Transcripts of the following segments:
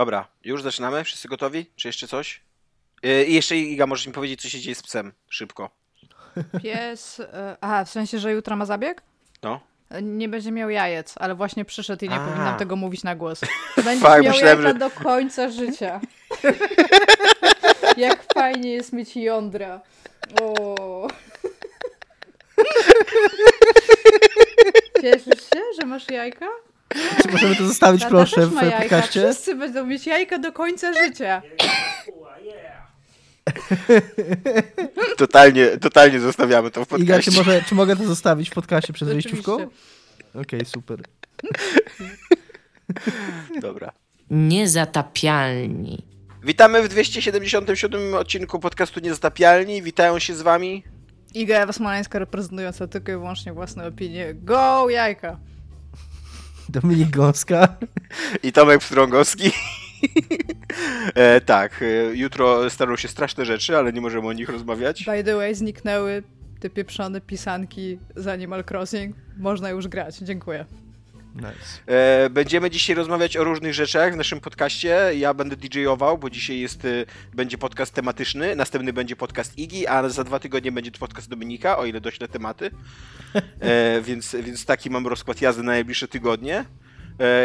Dobra, już zaczynamy? Wszyscy gotowi? Czy jeszcze coś? I jeszcze Iga, możesz mi powiedzieć, co się dzieje z psem. Szybko. Pies... Aha, w sensie, że jutro ma zabieg? No. Nie będzie miał jajec, ale właśnie przyszedł i nie powinnam tego mówić na głos. Będziesz miał jajca do końca życia. Jak fajnie jest mieć jądra. O. Cieszysz się, że masz jajka? Czy możemy to zostawić, proszę, w podcaście? Wszyscy będą mieć jajka do końca życia. Totalnie zostawiamy to w podcaście. Iga, czy mogę to zostawić w podcaście przed wejściówką? Okej, super. Dobra. Niezatapialni. Witamy w 277 odcinku podcastu Niezatapialni. Witają się z wami Iga Wasmalańska, reprezentująca tylko i wyłącznie własne opinie. Go jajka! Dominik Gąska i Tomek Pstrągowski. Tak, jutro staną się straszne rzeczy, ale nie możemy o nich rozmawiać. By the way, zniknęły te pieprzone pisanki z Animal Crossing. Można już grać, dziękuję. Nice. Będziemy dzisiaj rozmawiać o różnych rzeczach w naszym podcaście. Ja będę DJ-ował, bo dzisiaj będzie podcast tematyczny, następny będzie podcast Igi, a za 2 tygodnie będzie podcast Dominika, o ile doślę tematy. Więc taki mam rozkład jazdy na najbliższe tygodnie.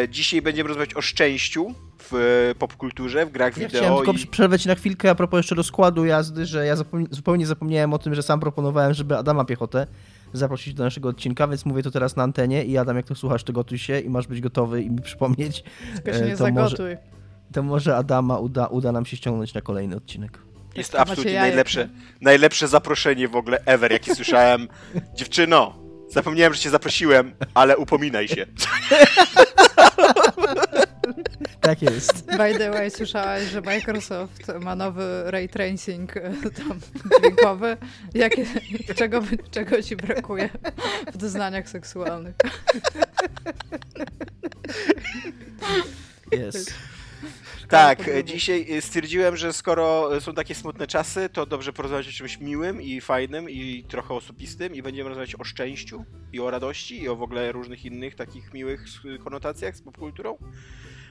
Dzisiaj będziemy rozmawiać o szczęściu w popkulturze, w grach wideo. Chciałem tylko przerwać ci na chwilkę a propos jeszcze rozkładu jazdy, że ja zupełnie zapomniałem o tym, że sam proponowałem, żeby Adama Piechotę zaprosić do naszego odcinka, więc mówię to teraz na antenie i Adam, jak to słuchasz, to gotuj się i masz być gotowy i mi przypomnieć. Tylko się nie zagotuj. To może Adama uda nam się ściągnąć na kolejny odcinek. Jest to absolutnie najlepsze zaproszenie w ogóle ever, jakie słyszałem. Dziewczyno, zapomniałem, że cię zaprosiłem, ale upominaj się. Tak jest. By the way, słyszałaś, że Microsoft ma nowy ray tracing tam dźwiękowy? Czego ci brakuje w doznaniach seksualnych? Jest. Tak, dzisiaj stwierdziłem, że skoro są takie smutne czasy, to dobrze porozmawiać o czymś miłym i fajnym i trochę osobistym i będziemy rozmawiać o szczęściu i o radości i o w ogóle różnych innych takich miłych konotacjach z popkulturą.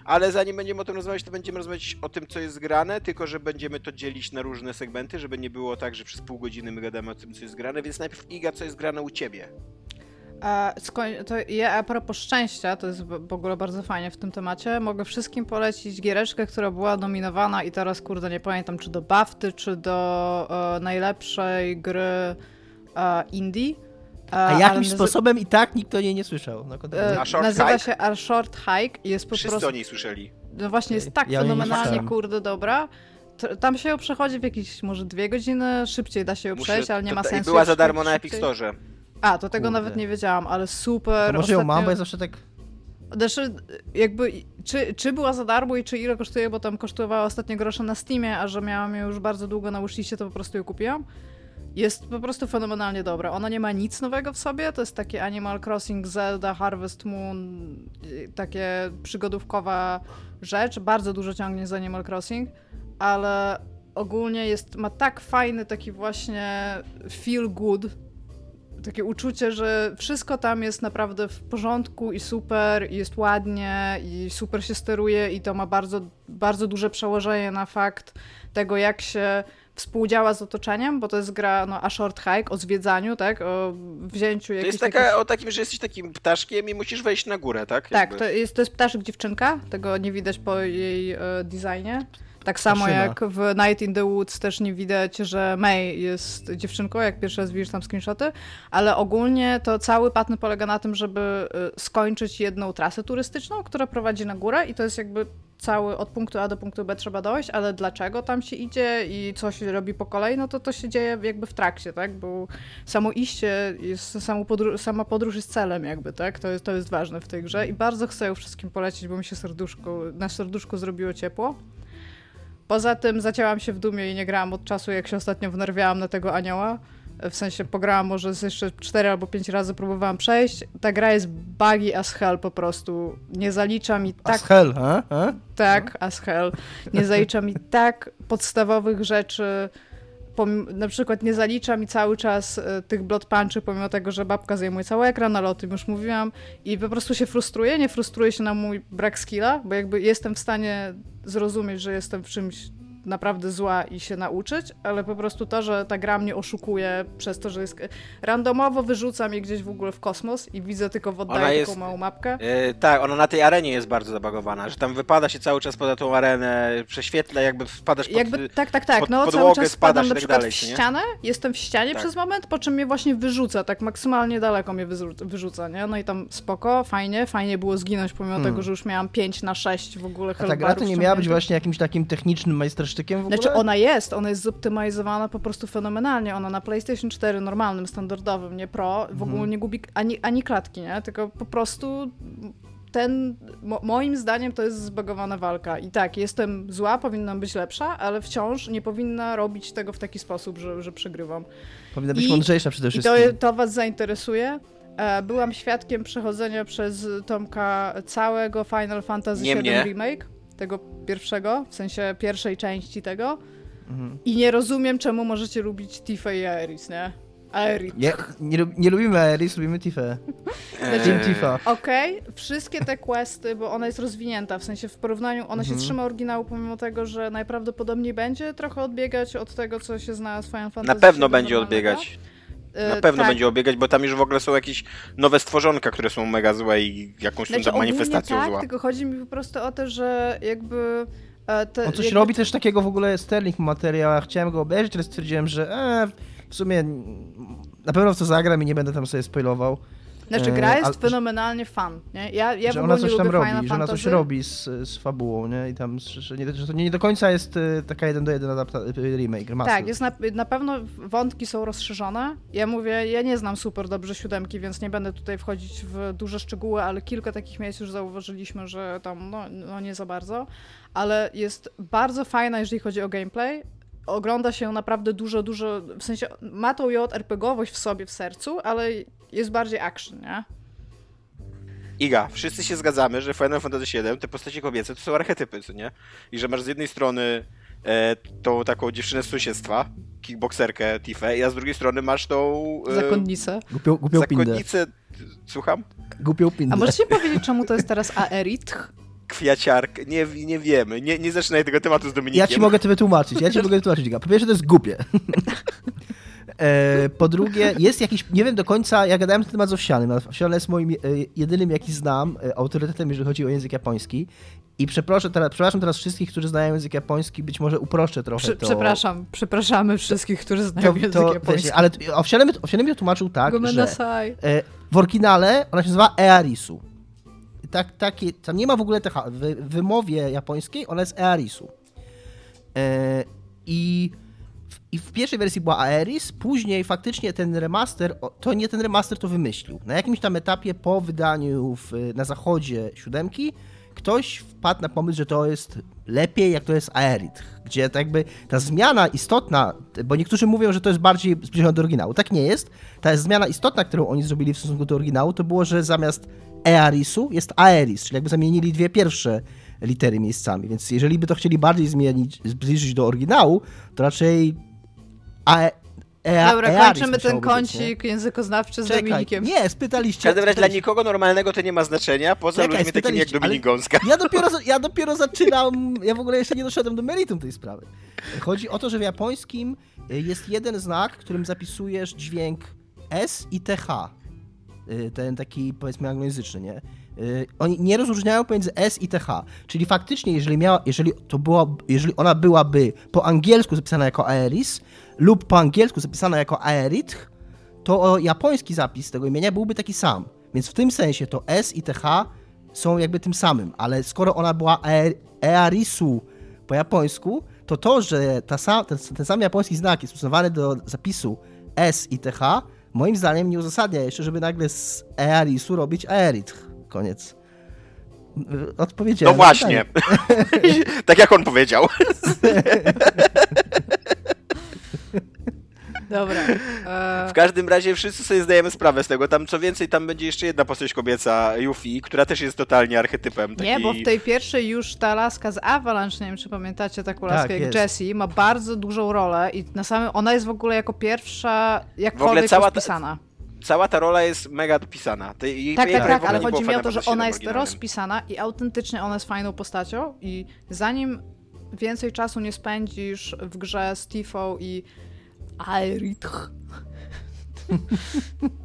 Ale zanim będziemy o tym rozmawiać, to będziemy rozmawiać o tym, co jest grane, tylko że będziemy to dzielić na różne segmenty, żeby nie było tak, że przez pół godziny my gadamy o tym, co jest grane, więc najpierw Iga, co jest grane u ciebie? A propos szczęścia, to jest w ogóle bardzo fajnie w tym temacie, mogę wszystkim polecić giereczkę, która była nominowana i teraz, kurde, nie pamiętam, czy do BAFTY, czy do najlepszej gry indie. A jakimś sposobem i tak nikt o niej nie słyszał. No, nazywa się A Short Hike i jest po wszyscy prostu... Wszyscy o niej słyszeli. No właśnie, jest tak fenomenalnie, kurde, dobra. Tam się ją przechodzi w jakieś może 2 godziny, szybciej da się ją przejść, ale nie ma sensu. I była za darmo na Epic Store. A, to tego nawet nie wiedziałam, ale super. To może ją mam, bo ja zawsze tak... Znaczy, jakby, czy była za darmo i czy ile kosztuje, bo tam kosztowała ostatnie grosze na Steamie, a że miałam ją już bardzo długo na wishliście, to po prostu ją kupiłam. Jest po prostu fenomenalnie dobra. Ona nie ma nic nowego w sobie, to jest takie Animal Crossing, Zelda, Harvest Moon, takie przygodówkowa rzecz, bardzo dużo ciągnie z Animal Crossing, ale ogólnie ma tak fajny taki właśnie feel good, takie uczucie, że wszystko tam jest naprawdę w porządku i super, i jest ładnie i super się steruje i to ma bardzo, bardzo duże przełożenie na fakt tego, jak się współdziała z otoczeniem, bo to jest gra A Short Hike, o zwiedzaniu, tak? O wzięciu jakiejś... To jest o takim, że jesteś takim ptaszkiem i musisz wejść na górę, tak? Tak, jakby. To jest ptaszek dziewczynka, tego nie widać po jej designie. Tak samo jak w Night in the Woods też nie widać, że May jest dziewczynką, jak pierwszy raz widzisz tam screenshoty, ale ogólnie to cały patent polega na tym, żeby skończyć jedną trasę turystyczną, która prowadzi na górę i to jest jakby cały od punktu A do punktu B trzeba dojść, ale dlaczego tam się idzie i co się robi po kolei, no to się dzieje jakby w trakcie, tak, bo samo iście, sama podróż jest celem jakby, tak, to jest ważne w tej grze i bardzo chcę ją wszystkim polecić, bo mi się na serduszku zrobiło ciepło. Poza tym zacięłam się w Doomie i nie grałam od czasu, jak się ostatnio wnerwiałam na tego anioła. W sensie pograłam może jeszcze 4 albo 5 razy, próbowałam przejść. Ta gra jest buggy as hell po prostu. Nie zalicza mi tak... As hell, Tak, as hell. Nie zalicza mi tak podstawowych rzeczy na przykład nie zalicza mi cały czas tych blood punchy, pomimo tego, że babka zajmuje cały ekran, ale o tym już mówiłam i po prostu się frustruję, nie frustruję się na mój brak skilla, bo jakby jestem w stanie zrozumieć, że jestem w czymś naprawdę zła i się nauczyć, ale po prostu to, że ta gra mnie oszukuje przez to, że jest... randomowo wyrzucam je gdzieś w ogóle w kosmos i widzę tylko w oddali taką małą mapkę. Tak, ona na tej arenie jest bardzo zabagowana, że tam wypada się cały czas poza tą arenę, prześwietla, jakby wpadasz pod podłogę, tak, no cały czas spadam na przykład w ścianę, jestem w ścianie przez moment, po czym mnie właśnie wyrzuca, tak maksymalnie daleko mnie wyrzuca, nie? No i tam spoko, fajnie było zginąć, pomimo tego, że już miałam 5/6 w ogóle helbarów. A ta gra to nie miała być właśnie jakimś takim technicznym majstersztykiem? Znaczy ona jest zoptymalizowana po prostu fenomenalnie, ona na PlayStation 4 normalnym, standardowym, nie Pro, w ogóle nie gubi ani klatki, nie? Tylko po prostu moim zdaniem to jest zbagowana walka i tak, jestem zła, powinnam być lepsza, ale wciąż nie powinna robić tego w taki sposób, że przegrywam. Powinna być mądrzejsza przede wszystkim. I to was zainteresuje? Byłam świadkiem przechodzenia przez Tomka całego Final Fantasy VII Remake. Tego pierwszego, w sensie pierwszej części tego. I nie rozumiem, czemu możecie lubić Tifę i Aerith, nie? Aerith. Nie lubimy Aerith, lubimy Tifę. Tifa. Okej, wszystkie te questy, bo ona jest rozwinięta, w sensie w porównaniu, ona się trzyma oryginału, pomimo tego, że najprawdopodobniej będzie trochę odbiegać od tego, co się zna z Final Fantasy. Na pewno będzie odbiegać. Będzie obiegać, bo tam już w ogóle są jakieś nowe stworzonka, które są mega złe i jakąś manifestacją zła. Tylko chodzi mi po prostu o to, że jakby... robi też takiego w ogóle Sterling materiał, a chciałem go obejrzeć, ale stwierdziłem, że w sumie na pewno w to zagram i nie będę tam sobie spoilował. Znaczy gra jest fenomenalnie fan, nie? Ja w ogóle ona coś nie lubię tam robi, że ona coś robi z fabułą, nie? I tam że to nie do końca jest taka 1:1 remake, remaster. Tak, jest na pewno wątki są rozszerzone. Ja mówię, ja nie znam super dobrze 7, więc nie będę tutaj wchodzić w duże szczegóły, ale kilka takich miejsc już zauważyliśmy, że tam no nie za bardzo, ale jest bardzo fajna, jeżeli chodzi o gameplay. Ogląda się naprawdę dużo, w sensie ma tą JRPG-owość w sobie, w sercu, ale jest bardziej action, nie? Iga, wszyscy się zgadzamy, że w Final Fantasy VII te postacie kobiece to są archetypy, co nie? I że masz z jednej strony tą taką dziewczynę z sąsiedztwa, kickboxerkę Tifę, a z drugiej strony masz tą... zakonnicę. Głupią zakonnicę, słucham? Głupią pindę. A możesz mi powiedzieć, czemu to jest teraz Aerith? Kwiaciarkę, nie wiemy, nie zaczynaj tego tematu z Dominikiem. Ja ci mogę wytłumaczyć, Iga. Po pierwsze, to jest głupie. Po drugie, jest jakiś, nie wiem do końca, ja gadałem na temat z Owsianem. Owsian jest moim jedynym, jaki znam, autorytetem, jeżeli chodzi o język japoński. I przepraszam teraz wszystkich, którzy znają język japoński, być może uproszczę trochę to. Przepraszamy wszystkich, którzy znają język japoński. Wiecie, ale Owsianem mi tłumaczył tak, że w oryginale ona się nazywa Earisu. Tam nie ma w ogóle TH. W wymowie japońskiej ona jest Earisu. I w pierwszej wersji była Aerith, później faktycznie ten remaster, to wymyślił. Na jakimś tam etapie po wydaniu na zachodzie 7 ktoś wpadł na pomysł, że to jest lepiej, jak to jest Aerith, gdzie tak jakby ta zmiana istotna, bo niektórzy mówią, że to jest bardziej zbliżone do oryginału. Tak nie jest. Ta zmiana istotna, którą oni zrobili w stosunku do oryginału, to było, że zamiast Earisu jest Aerith, czyli jakby zamienili dwie pierwsze litery miejscami, więc jeżeli by to chcieli bardziej zbliżyć do oryginału, to raczej Dobra, kończymy ten kącik językoznawczy z Dominikiem. Nie, spytaliście. Ale dobra, dla nikogo normalnego to nie ma znaczenia, poza ludźmi takimi jak Dominik Gąska. Ja dopiero zaczynam, ja w ogóle jeszcze nie doszedłem do meritum tej sprawy. Chodzi o to, że w japońskim jest jeden znak, którym zapisujesz dźwięk S i TH. Ten taki, powiedzmy, anglojęzyczny, nie? Oni nie rozróżniają pomiędzy S i TH, czyli faktycznie, jeżeli ona byłaby po angielsku zapisana jako Aerith lub po angielsku zapisana jako Aerith, to japoński zapis tego imienia byłby taki sam. Więc w tym sensie to S i TH są jakby tym samym, ale skoro ona była Earisu po japońsku, to że ten sam japoński znak jest stosowany do zapisu S i TH, moim zdaniem nie uzasadnia jeszcze, żeby nagle z Earisu robić Aerith. Koniec. Odpowiedziałem. No właśnie. Tak jak on powiedział. Dobra. W każdym razie wszyscy sobie zdajemy sprawę z tego. Tam co więcej, tam będzie jeszcze jedna postać kobieca, Yuffie, która też jest totalnie archetypem. Taki... Nie, bo w tej pierwszej już ta laska z Avalanche, nie wiem czy pamiętacie taką laskę, tak, jak Jessie, ma bardzo dużą rolę i na samym ona jest w ogóle jako pierwsza jakkolwiek rozpisana. Cała ta rola jest mega odpisana. Tak, ale chodzi mi o to, że ona jest rozpisana i autentycznie ona jest fajną postacią i zanim więcej czasu nie spędzisz w grze z Tifą i Aerith,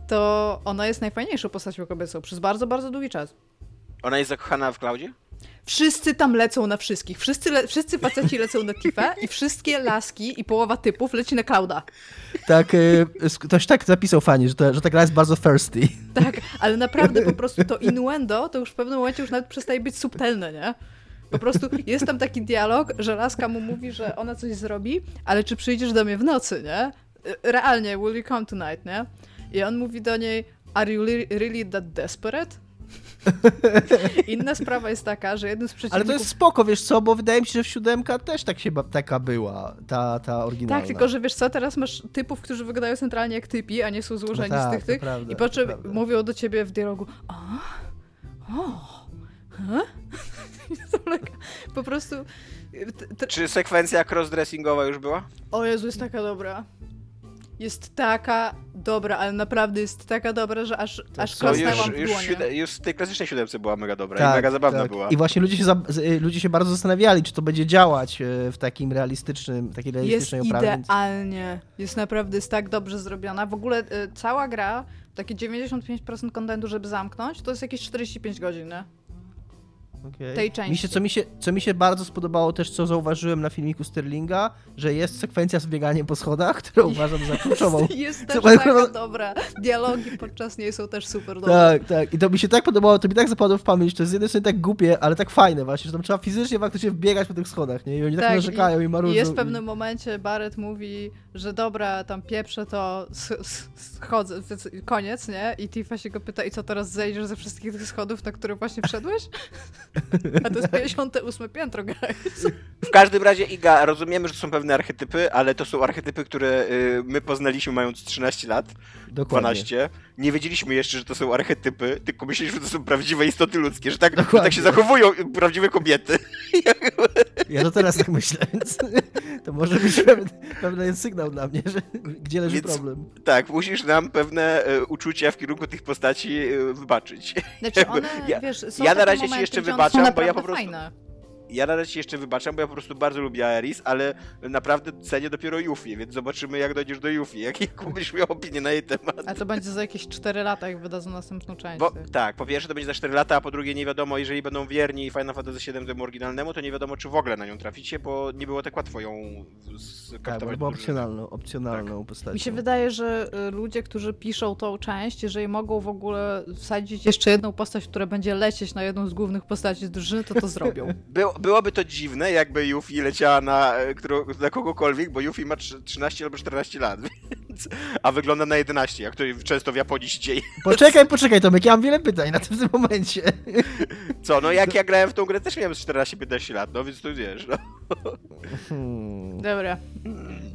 to ona jest najfajniejszą postacią kobiecą przez bardzo, bardzo długi czas. Ona jest zakochana w Klaudzie? Wszyscy tam lecą na wszystkich. Wszyscy faceci lecą na Tifę i wszystkie laski i połowa typów leci na Klauda. Tak, ktoś tak zapisał fani, że ta gra jest bardzo thirsty. Tak, ale naprawdę po prostu to innuendo to już w pewnym momencie już nawet przestaje być subtelne, nie? Po prostu jest tam taki dialog, że laska mu mówi, że ona coś zrobi, ale czy przyjdziesz do mnie w nocy, nie? Realnie, will you come tonight, nie? I on mówi do niej, are you really that desperate? Inna sprawa jest taka, że jednym z przeciwników... Ale to jest spoko, wiesz co, bo wydaje mi się, że w 7 też tak się taka była, ta oryginalna. Tak, tylko że wiesz co, teraz masz typów, którzy wyglądają centralnie jak typi, a nie są złożeni z tych. Prawda, i po czym mówią do ciebie w dialogu po prostu... Czy sekwencja crossdressingowa już była? O Jezu, jest taka dobra. Jest taka dobra, ale naprawdę jest taka dobra, że aż klasnęłam w dłonie. Już w tej klasycznej 7 była mega dobra, tak, i mega zabawna była. I właśnie ludzie się bardzo zastanawiali, czy to będzie działać w takim realistycznym, takiej realistycznej oprawie. Jest idealnie. Jest naprawdę, jest tak dobrze zrobiona. W ogóle cała gra, takie 95% kontentu, żeby zamknąć, to jest jakieś 45 godzin, nie? Okay. Tej części. Co mi się bardzo spodobało też, co zauważyłem na filmiku Sterlinga, że jest sekwencja z bieganiem po schodach, którą uważam za kluczową. Jest też taka dobra. Dialogi podczas niej są też super dobre. Tak. I to mi się tak podobało, to mi tak zapadło w pamięć, to jest z jednej strony tak głupie, ale tak fajne właśnie, że tam trzeba fizycznie faktycznie wbiegać po tych schodach, nie? I oni tak narzekają i marudzą. I jest w pewnym momencie, Barrett mówi, że dobra, tam pieprzę to, schodzę, koniec, nie? I Tifa się go pyta, i co teraz zejdziesz ze wszystkich tych schodów, na które właśnie wszedłeś? A to jest 58 piętro, guys. W każdym razie, Iga, rozumiemy, że są pewne archetypy, ale to są archetypy, które my poznaliśmy mając 13 lat, dokładnie. 12. Nie wiedzieliśmy jeszcze, że to są archetypy, tylko myśleliśmy, że to są prawdziwe istoty ludzkie, że tak się zachowują prawdziwe kobiety. Ja to teraz tak myślę, więc to może być pewien sygnał dla mnie, że gdzie leży problem. Tak, musisz nam pewne uczucia w kierunku tych postaci wybaczyć. Znaczy one, wiesz, są ja na razie momenty, ci jeszcze wybaczam, bo ja po prostu... Fajne. Ja na razie jeszcze wybaczam, bo ja po prostu bardzo lubię Aerith, ale naprawdę cenię dopiero Yuffie, więc zobaczymy, jak dojdziesz do Yuffie, jaką byś miał opinię na jej temat. A to będzie za jakieś 4 lata, jak wydadzą następną część. Tak, po pierwsze to będzie za 4 lata, a po drugie nie wiadomo, jeżeli będą wierni Final Fantasy VII temu oryginalnemu, to nie wiadomo, czy w ogóle na nią traficie, bo nie było tak łatwo ją skartować. Tak, bo opcjonalną postacią. Mi się wydaje, że ludzie, którzy piszą tą część, jeżeli mogą w ogóle wsadzić jeszcze jedną postać, która będzie lecieć na jedną z głównych postaci z drużyny, to zrobią. Byłoby to dziwne, jakby Yuffie leciała na kogokolwiek, bo Yuffie ma 13 albo 14 lat, więc, a wygląda na 11, jak to często w Japonii się dzieje. Poczekaj Tomek, ja mam wiele pytań na tym momencie. Co, no jak ja grałem w tą grę, też miałem 14-15 lat, no więc tu wiesz, no. Dobra,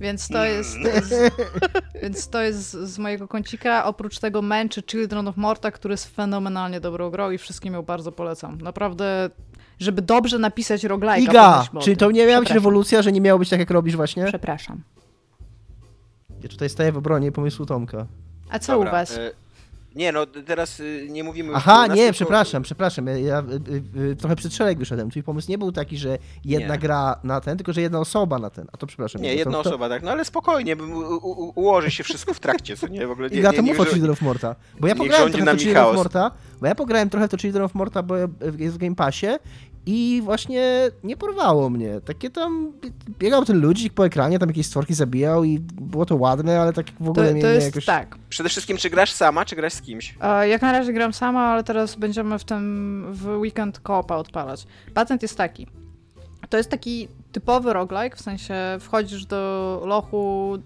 więc to jest z mojego kącika. Oprócz tego męczy Children of Morta, który jest fenomenalnie dobrą grą i wszystkim ją bardzo polecam. Naprawdę... Żeby dobrze napisać roguelike'a. Iga, czyli to nie miała być rewolucja, że nie miało być tak, jak robisz właśnie? Przepraszam. Ja tutaj staję w obronie pomysłu Tomka. A co dobra, u was? Nie, no teraz nie mówimy już... Aha, nie, przepraszam. Ja trochę przed szereg wyszedłem. Twój pomysł nie był taki, że jedna gra na ten, tylko że jedna osoba na ten. A to przepraszam. Nie, jedna osoba, tak. No ale spokojnie, ułoży się wszystko w trakcie, co nie? W ogóle, Iga, to mów o Children of Morta. Bo ja pograłem trochę w to Children of Morta, bo jest w Game Passie i właśnie nie porwało mnie. Takie tam... Biegał ten ludzik po ekranie, tam jakieś stworki zabijał i było to ładne, ale tak w ogóle mnie jakoś... Tak. Przede wszystkim, czy grasz sama, czy grasz z kimś? Jak na razie gram sama, ale teraz będziemy w weekend co-opa odpalać. Patent jest taki. To jest taki typowy roguelike, w sensie wchodzisz do lochu,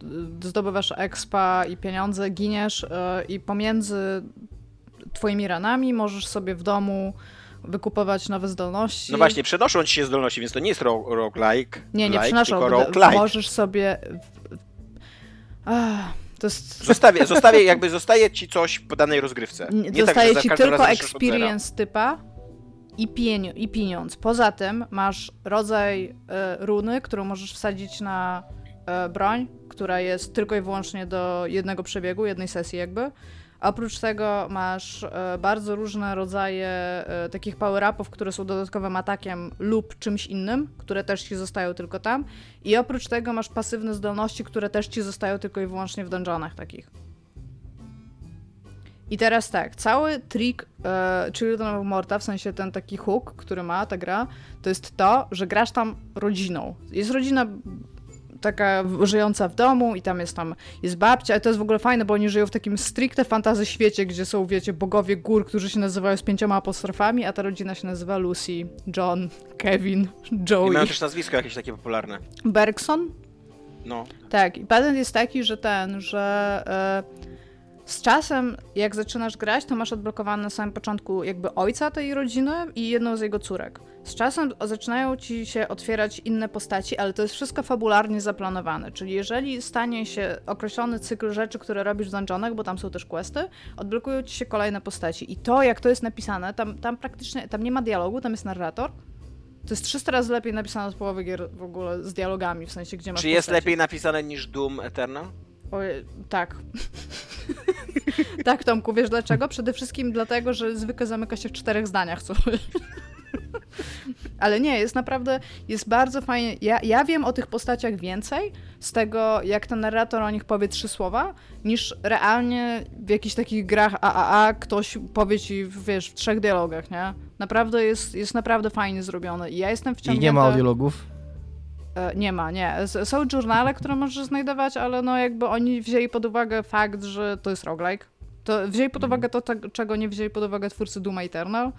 zdobywasz expa i pieniądze, giniesz i pomiędzy twoimi ranami możesz sobie w domu wykupować nowe zdolności. No właśnie, przenoszą ci się zdolności, więc to nie jest roguelike. Nie, nie przenoszą. Możesz sobie... To jest... Zostaje ci coś po danej rozgrywce. Nie zostaje tak, ci tylko experience typa i pieniądz. Poza tym masz rodzaj runy, którą możesz wsadzić na broń, która jest tylko i wyłącznie do jednego przebiegu, jednej sesji jakby. A oprócz tego masz bardzo różne rodzaje takich power-upów, które są dodatkowym atakiem lub czymś innym, które też ci zostają tylko tam. I oprócz tego masz pasywne zdolności, które też ci zostają tylko i wyłącznie w dungeonach takich. I teraz tak, cały trik Children of Morta, w sensie ten taki hook, który ma ta gra, to jest to, że grasz tam rodziną. Jest rodzina... taka żyjąca w domu i tam jest babcia, ale to jest w ogóle fajne, bo oni żyją w takim stricte fantasy świecie, gdzie są, wiecie, bogowie gór, którzy się nazywają z 5 apostrofami, a ta rodzina się nazywa Lucy, John, Kevin, Joey. I mają też nazwisko jakieś takie popularne. Bergson? No. Tak, i patent jest taki, że z czasem, jak zaczynasz grać, to masz odblokowane na samym początku jakby ojca tej rodziny i jedną z jego córek. Z czasem zaczynają ci się otwierać inne postaci, ale to jest wszystko fabularnie zaplanowane. Czyli jeżeli stanie się określony cykl rzeczy, które robisz w dungeonach, bo tam są też questy, odblokują ci się kolejne postaci. I to, jak to jest napisane, tam praktycznie tam nie ma dialogu, tam jest narrator. To jest 300 razy lepiej napisane od połowy gier w ogóle z dialogami, w sensie, gdzie masz postaci. Czy jest lepiej napisane niż Doom Eternal? Tak. Tak, Tomku, wiesz dlaczego? Przede wszystkim dlatego, że zwykle zamyka się w 4 zdaniach, co? Ale nie, jest naprawdę, jest bardzo fajnie. Ja wiem o tych postaciach więcej z tego, jak ten narrator o nich powie 3 słowa, niż realnie w jakichś takich grach AAA ktoś powie ci, wiesz, w 3 dialogach, nie? Naprawdę jest naprawdę fajnie zrobione. I ja jestem wciągnięta... I nie ma audiologów? Nie ma. Są journale, które możesz znajdować, ale no jakby oni wzięli pod uwagę fakt, że to jest roguelike. To wzięli pod uwagę to, czego nie wzięli pod uwagę twórcy Doom Eternal.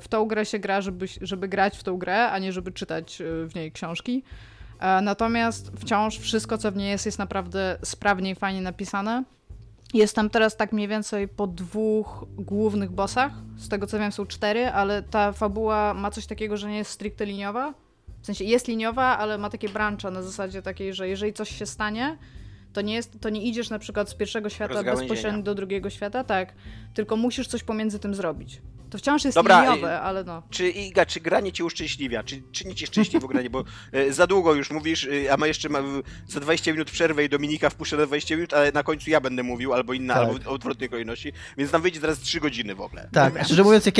W tą grę się gra, żeby grać w tą grę, a nie żeby czytać w niej książki. Natomiast wciąż wszystko, co w niej jest naprawdę sprawnie i fajnie napisane. Jestem teraz tak mniej więcej po 2 głównych bossach. Z tego co wiem są 4, ale ta fabuła ma coś takiego, że nie jest stricte liniowa. W sensie jest liniowa, ale ma takie brancze na zasadzie takiej, że jeżeli coś się stanie, to nie idziesz na przykład z pierwszego świata bezpośrednio do drugiego świata, tak, tylko musisz coś pomiędzy tym zrobić. To wciąż jest liniowe, ale no. Czy Iga, czy granie cię uszczęśliwia? Czy czyni cię szczęśliwą granie? Bo za długo już mówisz, a my jeszcze za 20 minut przerwę i Dominika wpuszczę na 20 minut, ale na końcu ja będę mówił, albo inna, tak, albo w odwrotnej kolejności, więc nam wyjdzie teraz 3 godziny w ogóle. Tak, a szczerze mówiąc,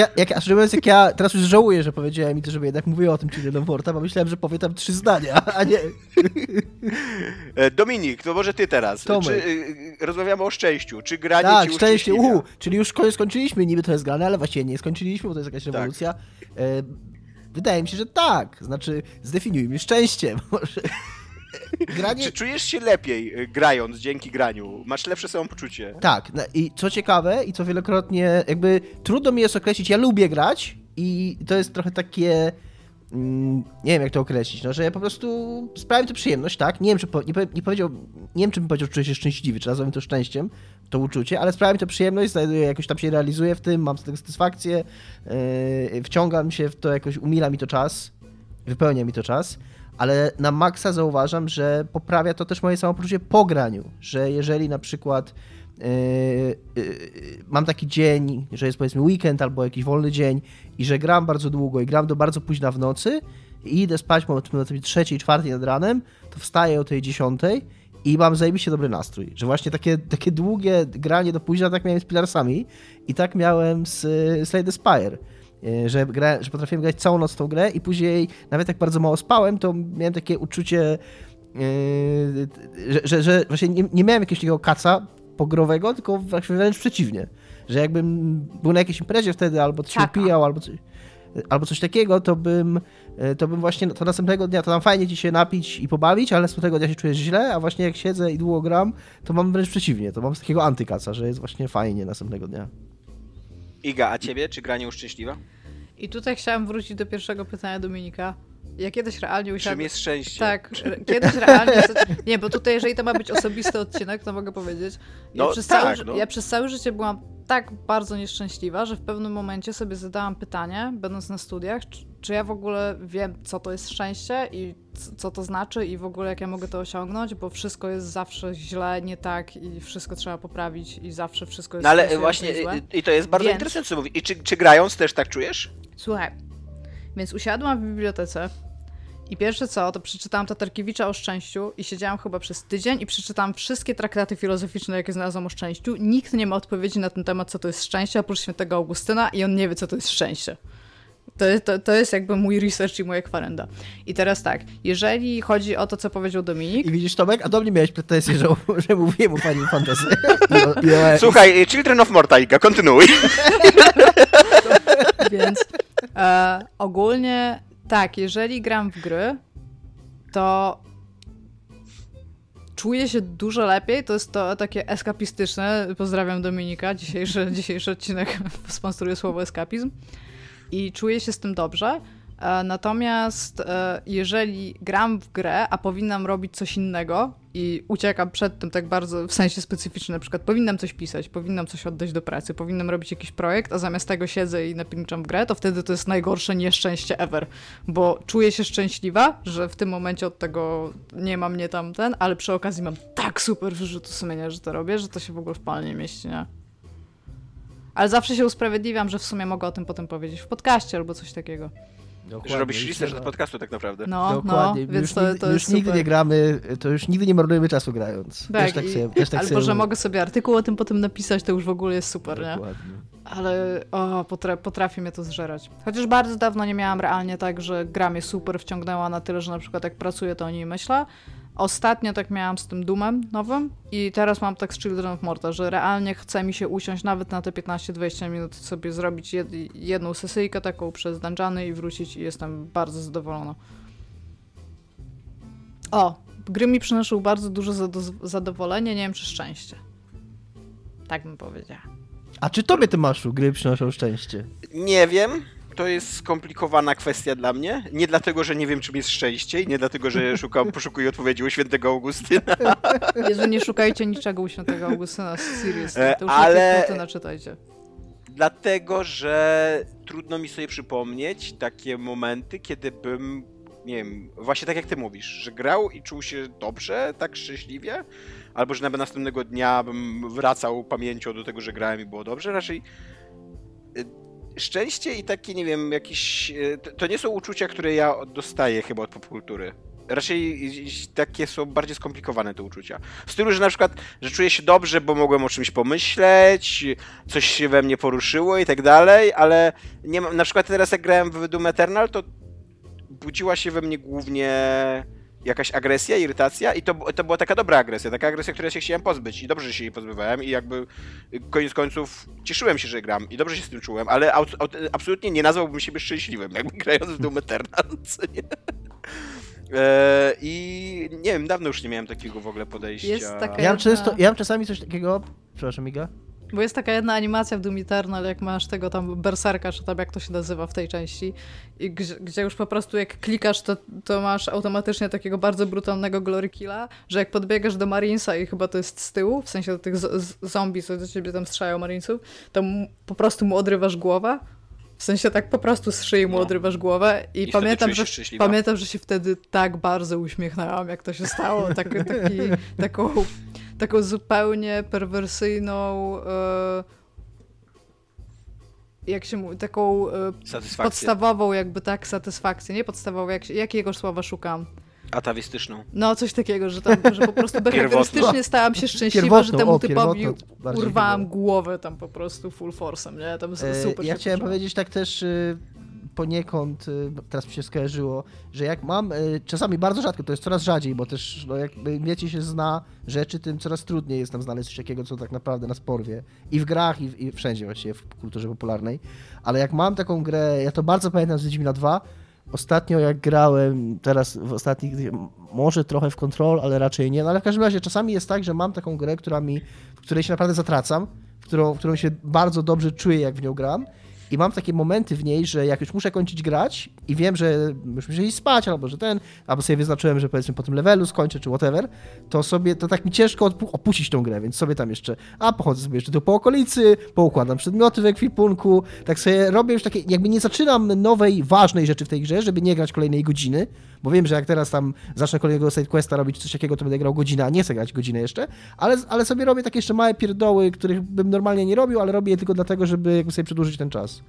jak ja teraz już żałuję, że powiedziałem mi to, żeby jednak mówił o tym Children of Morta, bo myślałem, że powie tam 3 zdania, a nie... Dominik, to może ty teraz. Rozmawiamy o szczęściu. Czy granie ci uszczęśliwia? Tak, szczęście, czyli już skończyliśmy, niby to jest grane, ale właśnie nie skończyliśmy, bo to jest jakaś rewolucja. Wydaje mi się, że tak. Znaczy, zdefiniujmy szczęście. Granie... Czy czujesz się lepiej grając dzięki graniu? Masz lepsze samopoczucie. Tak. No i co ciekawe i co wielokrotnie jakby trudno mi jest określić, ja lubię grać i to jest trochę takie... nie wiem jak to określić, no, że ja po prostu sprawiam tę przyjemność, tak? Nie wiem, czy bym powiedział, że czuję się szczęśliwy, czy nazwałem to szczęściem, to uczucie, ale sprawiam tę przyjemność, znajduję, jakoś tam się realizuję w tym, mam z tego satysfakcję, wciągam się w to jakoś, umila mi to czas, wypełnia mi to czas, ale na maksa zauważam, że poprawia to też moje samopoczucie po graniu, że jeżeli na przykład mam taki dzień, że jest powiedzmy weekend albo jakiś wolny dzień i że gram bardzo długo i gram do bardzo późna w nocy i idę spać na 3:00, 4:00 nad ranem, to wstaję o tej 10:00 i mam zajebiście dobry nastrój, że właśnie takie długie granie do późna tak miałem z Pillarsami i tak miałem z Slay the Spire, że potrafiłem grać całą noc tą grę i później nawet jak bardzo mało spałem, to miałem takie uczucie, że właśnie nie miałem jakiegoś takiego kaca pogrowego, tylko wręcz przeciwnie. Że jakbym był na jakiejś imprezie wtedy, albo się upijał, albo coś takiego, to bym właśnie to następnego dnia, to tam fajnie ci się napić i pobawić, ale następnego dnia się czujesz źle, a właśnie jak siedzę i długo gram, to mam wręcz przeciwnie. To mam z takiego antykaca, że jest właśnie fajnie następnego dnia. Iga, a ciebie? Czy granie uszczęśliwa? I tutaj chciałam wrócić do pierwszego pytania Dominika. Ja kiedyś realnie usiadłem... Czym jest szczęście? Tak, kiedyś realnie... Nie, bo tutaj jeżeli to ma być osobisty odcinek, to mogę powiedzieć. Ja przez całe życie byłam tak bardzo nieszczęśliwa, że w pewnym momencie sobie zadałam pytanie, będąc na studiach, czy ja w ogóle wiem, co to jest szczęście i co to znaczy i w ogóle jak ja mogę to osiągnąć, bo wszystko jest zawsze źle, nie tak i wszystko trzeba poprawić i zawsze wszystko jest... No ale właśnie złe. I to jest bardzo interesujące, mówi. I czy grając też tak czujesz? Słuchaj, więc usiadłam w bibliotece i pierwsze co, to przeczytałam Tatarkiewicza o szczęściu i siedziałam chyba przez tydzień i przeczytałam wszystkie traktaty filozoficzne, jakie znalazłam o szczęściu. Nikt nie ma odpowiedzi na ten temat, co to jest szczęście, oprócz Świętego Augustyna i on nie wie, co to jest szczęście. To jest jakby mój research i moja kwarenda. I teraz tak, jeżeli chodzi o to, co powiedział Dominik... I widzisz, Tomek, a do mnie miałeś pretensję, że mówiłem o Final Fantasy. Słuchaj, Children of Morta, Iga, kontynuuj. Więc ogólnie tak, jeżeli gram w gry, to czuję się dużo lepiej. To jest to takie eskapistyczne. Pozdrawiam Dominika, dzisiejszy odcinek sponsoruje słowo eskapizm. I czuję się z tym dobrze, natomiast jeżeli gram w grę, a powinnam robić coś innego i uciekam przed tym tak bardzo w sensie specyficznym, na przykład powinnam coś pisać, powinnam coś oddać do pracy, powinnam robić jakiś projekt, a zamiast tego siedzę i napierniczam w grę, to wtedy to jest najgorsze nieszczęście ever, bo czuję się szczęśliwa, że w tym momencie od tego nie ma mnie tam ten, ale przy okazji mam tak super wyrzutu sumienia, że to robię, że to się w ogóle w palnie mieści, nie? Ale zawsze się usprawiedliwiam, że w sumie mogę o tym potem powiedzieć w podcaście albo coś takiego. Dokładnie, że robisz listę do podcastu tak naprawdę. No, dokładnie. No, więc to już jest nigdy super. Nie gramy, to już nigdy nie marnujemy czasu grając. Tak, albo że mogę sobie artykuł o tym potem napisać, to już w ogóle jest super, dokładnie. Nie? Ale potrafi mnie to zżerać. Chociaż bardzo dawno nie miałam realnie tak, że gra mnie super wciągnęła na tyle, że na przykład jak pracuję, to o niej myślę. Ostatnio tak miałam z tym Doomem nowym i teraz mam tak z Children of Morta, że realnie chce mi się usiąść nawet na te 15-20 minut sobie zrobić jedną sesyjkę taką przez dungeony i wrócić i jestem bardzo zadowolona. Gry mi przynoszą bardzo dużo zadowolenia, nie wiem czy szczęście. Tak bym powiedziała. A czy tobie, Tymaszu, gry przynoszą szczęście? Nie wiem. To jest skomplikowana kwestia dla mnie. Nie dlatego, że nie wiem, czym jest szczęście i nie dlatego, że poszukuję odpowiedzi u Świętego Augustyna. Jezu, nie szukajcie niczego u Świętego Augustyna, seriously. To już jakieś naczytajcie. Dlatego, że trudno mi sobie przypomnieć takie momenty, kiedy bym, nie wiem, właśnie tak jak ty mówisz, że grał i czuł się dobrze, tak szczęśliwie, albo że nawet następnego dnia bym wracał pamięcią do tego, że grałem i było dobrze. Raczej szczęście i takie, nie wiem, jakieś... To nie są uczucia, które ja dostaję chyba od popkultury. Raczej takie są bardziej skomplikowane te uczucia. W stylu, że na przykład, że czuję się dobrze, bo mogłem o czymś pomyśleć, coś się we mnie poruszyło i tak dalej, ale nie mam... Na przykład teraz jak grałem w Doom Eternal, to budziła się we mnie głównie jakaś agresja, irytacja i to była taka dobra agresja, która się chciałem pozbyć i dobrze, że się jej pozbywałem i jakby koniec końców cieszyłem się, że gram i dobrze się z tym czułem, ale absolutnie nie nazwałbym siebie szczęśliwym, jakby grając w Doom Eternal, co nie? I nie wiem, dawno już nie miałem takiego w ogóle podejścia. Ja mam czasami coś takiego... Przepraszam, Iga. Bo jest taka jedna animacja w Doom Eternal, jak masz tego tam berserka, czy tam jak to się nazywa w tej części, i gdzie już po prostu jak klikasz, to masz automatycznie takiego bardzo brutalnego glory killa, że jak podbiegasz do Marinesa i chyba to jest z tyłu, w sensie do tych zombie, co do ciebie tam strzelają Marinesów, to po prostu mu odrywasz głowę. W sensie tak po prostu z szyi mu odrywasz głowę i pamiętam, że się wtedy tak bardzo uśmiechnęłam, jak to się stało. Taką zupełnie perwersyjną, jak się mówi, taką podstawową jakby tak satysfakcję, nie podstawową, jakiego słowa szukam? Atawistyczną. No coś takiego, że po prostu behawiorystycznie stałam się szczęśliwa, że temu typowi urwałam głowę tam po prostu full force'em, nie? Tam super ja chciałem powiedzieć tak też... Poniekąd, teraz mi się skojarzyło, że jak mam, czasami bardzo rzadko, to jest coraz rzadziej, bo też no jak wiecie się zna rzeczy, tym coraz trudniej jest nam znaleźć coś takiego, co tak naprawdę nas porwie. I w grach, i wszędzie właściwie, w kulturze popularnej. Ale jak mam taką grę, ja to bardzo pamiętam z Wiedźmina 2, ostatnio jak grałem, teraz w ostatnich, może trochę w Control, ale raczej nie, no ale w każdym razie czasami jest tak, że mam taką grę, w której się naprawdę zatracam, w którą się bardzo dobrze czuję, jak w nią gram. I mam takie momenty w niej, że jak już muszę kończyć grać i wiem, że musimy iść spać, albo że ten, albo sobie wyznaczyłem, że powiedzmy po tym levelu skończę, czy whatever, to sobie, to tak mi ciężko opuścić tą grę, więc sobie tam jeszcze, pochodzę sobie jeszcze tu po okolicy, poukładam przedmioty w ekwipunku, tak sobie robię już takie, jakby nie zaczynam nowej, ważnej rzeczy w tej grze, żeby nie grać kolejnej godziny, bo wiem, że jak teraz tam zacznę kolejnego sidequesta robić coś takiego, to będę grał godzinę, a nie chcę grać godzinę jeszcze, ale sobie robię takie jeszcze małe pierdoły, których bym normalnie nie robił, ale robię je tylko dlatego, żeby jakby sobie przedłużyć ten czas.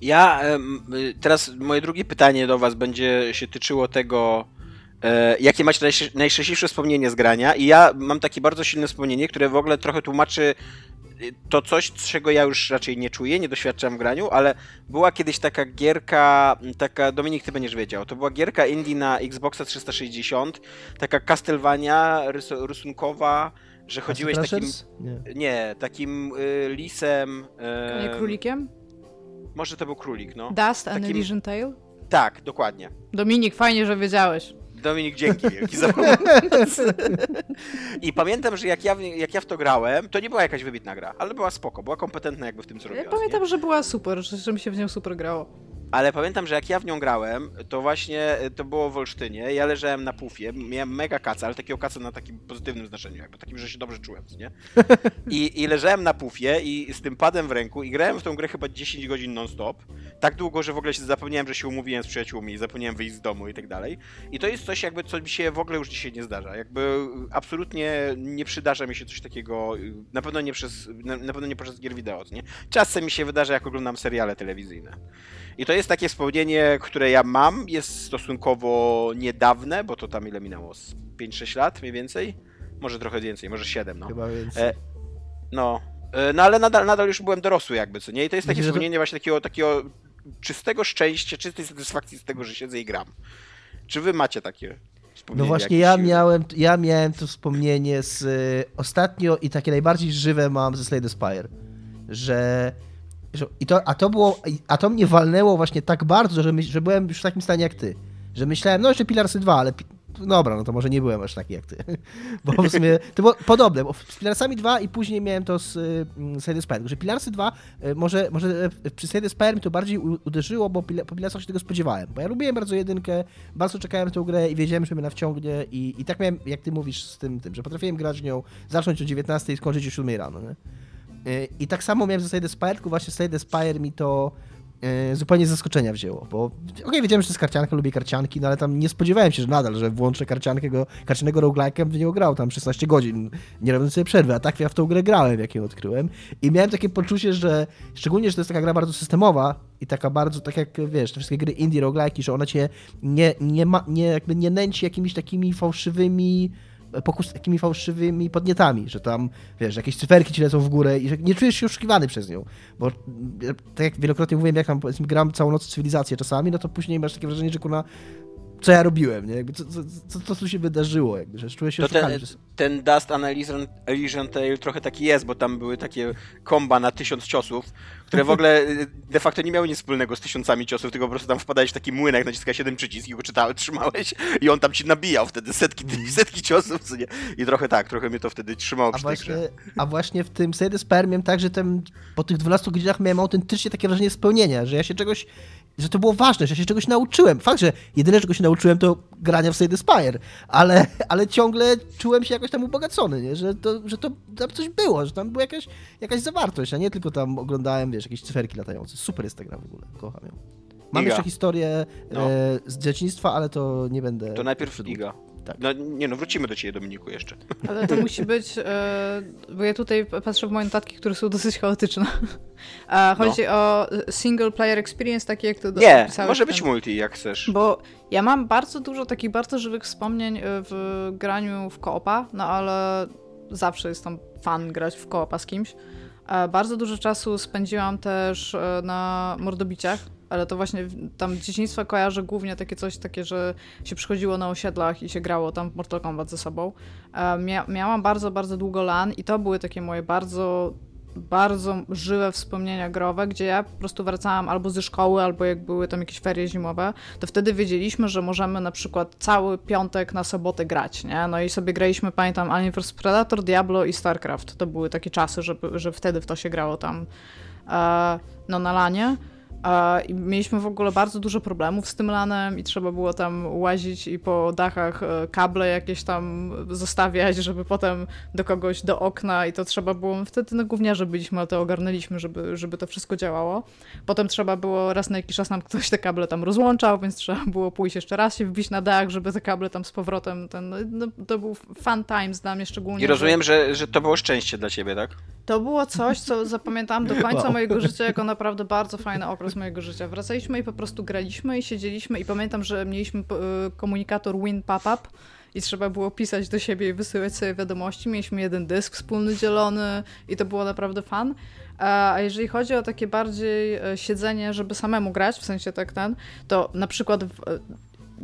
Ja, teraz moje drugie pytanie do was będzie się tyczyło tego, jakie macie najszczęśliwsze wspomnienie z grania, i ja mam takie bardzo silne wspomnienie, które w ogóle trochę tłumaczy to coś, czego ja już raczej nie czuję, nie doświadczam w graniu, ale była kiedyś taka gierka, taka, Dominik, ty będziesz wiedział, to była gierka indie na Xboxa 360, taka Castlevania rysunkowa, że chodziłeś takim... Nie, takim lisem... Nie, królikiem? Może to był królik, no. Dust and Elysian Tale? Tak, dokładnie. Dominik, fajnie, że wiedziałeś. Dominik, dzięki wielki za pomoc. I pamiętam, że jak ja w to grałem, to nie była jakaś wybitna gra, ale była spoko, była kompetentna jakby w tym, co robiła. Ja pamiętam, że była super, że mi się w nią super grało. Ale pamiętam, że jak ja w nią grałem, to właśnie to było w Olsztynie, ja leżałem na pufie, miałem mega kaca, ale takiego kaca na takim pozytywnym znaczeniu, jakby takim, że się dobrze czułem, nie? I leżałem na pufie i z tym padem w ręku i grałem w tą grę chyba 10 godzin non-stop, tak długo, że w ogóle się zapomniałem, że się umówiłem z przyjaciółmi, zapomniałem wyjść z domu i tak dalej. I to jest coś jakby, co mi się w ogóle już dzisiaj nie zdarza, jakby absolutnie nie przydarza mi się coś takiego, na pewno nie przez gier wideo, nie? Czasem mi się wydarza, jak oglądam seriale telewizyjne. I to jest takie wspomnienie, które ja mam, jest stosunkowo niedawne, bo to tam ile minęło? 5-6 lat mniej więcej? Może trochę więcej, może 7, no. Chyba więcej. No ale nadal już byłem dorosły jakby, co nie? I to jest takie wspomnienie właśnie takiego czystego szczęścia, czystej satysfakcji z tego, że siedzę i gram. Czy wy macie takie wspomnienie? No właśnie ja miałem to wspomnienie z ostatnio i takie najbardziej żywe mam ze Slay the Spire, że... To mnie walnęło właśnie tak bardzo, że byłem już w takim stanie jak ty. Że myślałem, no jeszcze Pillarsy 2, ale dobra, no to może nie byłem aż taki jak ty. Bo w sumie to było podobne, bo z Pillarsami 2 i później miałem to z Slay the Spire. Że Pillarsy 2 może przy Slay the Spire mi to bardziej uderzyło, bo po Pillarsach się tego spodziewałem. Bo ja lubiłem bardzo jedynkę, bardzo czekałem na tę grę i wiedziałem, że mnie ona wciągnie i tak miałem, jak ty mówisz, z tym, że potrafiłem grać w nią, zacząć o 19 i skończyć o 7 rano, nie? I tak samo miałem ze Slay the Spire, tylko właśnie Slay the Spire mi to zupełnie z zaskoczenia wzięło, bo okej, wiedziałem, że to jest karcianka, lubię karcianki, no ale tam nie spodziewałem się, że że włączę karcianego roguelike'a, bym w niego grał tam 16 godzin, nie robiąc sobie przerwy, a tak ja w tą grę grałem, jak ją odkryłem i miałem takie poczucie, że szczególnie, że to jest taka gra bardzo systemowa i taka bardzo, tak jak wiesz, te wszystkie gry indie roguelike'i, że ona cię nie nęci jakimiś takimi fałszywymi podnietami, że tam, wiesz, jakieś cyferki ci lecą w górę i że nie czujesz się oszukiwany przez nią, bo tak jak wielokrotnie mówiłem, jak tam gram całą noc Cywilizację czasami, no to później masz takie wrażenie, że kurna, co ja robiłem, nie? Jakby co tu się wydarzyło, jakby, że czuję się oszukany. Ten Dust and Elysian Tale trochę taki jest, bo tam były takie komba na 1000 ciosów, które w ogóle de facto nie miały nic wspólnego z 1000 ciosów, tylko po prostu tam wpadałeś w taki młynek, naciskałeś 7 przycisk i go trzymałeś i on tam ci nabijał wtedy setki ciosów, co nie? I trochę mnie to wtedy trzymało przy tej grze. A właśnie w tym Slay the Spire miałem tak, że po tych 12 godzinach miałem autentycznie takie wrażenie spełnienia, że ja się czegoś, że to było ważne, że ja się czegoś nauczyłem. Fakt, że jedyne, czego się nauczyłem, to grania w Slay the Spire, ale ciągle czułem się jakoś tam ubogacony, nie? Że to tam coś było, że tam była jakaś zawartość, a nie tylko tam oglądałem, wiesz, jakieś cyferki latające. Super jest ta gra w ogóle, kocham ją. Mam Iga. Jeszcze historię z dzieciństwa, ale to nie będę... To najpierw Iga. Tak. Wrócimy do ciebie, Dominiku, jeszcze. Ale to musi być, bo ja tutaj patrzę w moje notatki, które są dosyć chaotyczne. A chodzi o single player experience, takie jak to dopisałeś. Nie, może być multi, jak chcesz. Bo ja mam bardzo dużo takich bardzo żywych wspomnień w graniu w co-opa, no ale zawsze jest tam fan grać w co-opa z kimś. Bardzo dużo czasu spędziłam też na mordobiciach, ale to właśnie tam dzieciństwa kojarzę głównie takie, że się przychodziło na osiedlach i się grało tam w Mortal Kombat ze sobą. Miałam bardzo, bardzo długo LAN i to były takie moje bardzo, bardzo żywe wspomnienia growe, gdzie ja po prostu wracałam albo ze szkoły, albo jak były tam jakieś ferie zimowe, to wtedy wiedzieliśmy, że możemy na przykład cały piątek na sobotę grać, nie? No i sobie graliśmy, pamiętam, Alien vs Predator, Diablo i StarCraft. To były takie czasy, że wtedy w to się grało tam na lanie. I mieliśmy w ogóle bardzo dużo problemów z tym lanem i trzeba było tam łazić i po dachach kable jakieś tam zostawiać, żeby potem do kogoś, do okna i to trzeba było, wtedy no gówniarze byliśmy, ale to ogarnęliśmy, żeby to wszystko działało. Potem trzeba było, raz na jakiś czas nam ktoś te kable tam rozłączał, więc trzeba było pójść jeszcze raz się wbić na dach, żeby te kable tam z powrotem, to był fun times dla mnie szczególnie. I rozumiem, że to było szczęście dla ciebie, tak? To było coś, co zapamiętałam do końca mojego życia jako naprawdę bardzo fajny okres mojego życia. Wracaliśmy i po prostu graliśmy i siedzieliśmy i pamiętam, że mieliśmy komunikator Win Pop-Up i trzeba było pisać do siebie i wysyłać sobie wiadomości. Mieliśmy jeden dysk wspólny dzielony i to było naprawdę fun. A jeżeli chodzi o takie bardziej siedzenie, żeby samemu grać, w sensie tak ten, to na przykład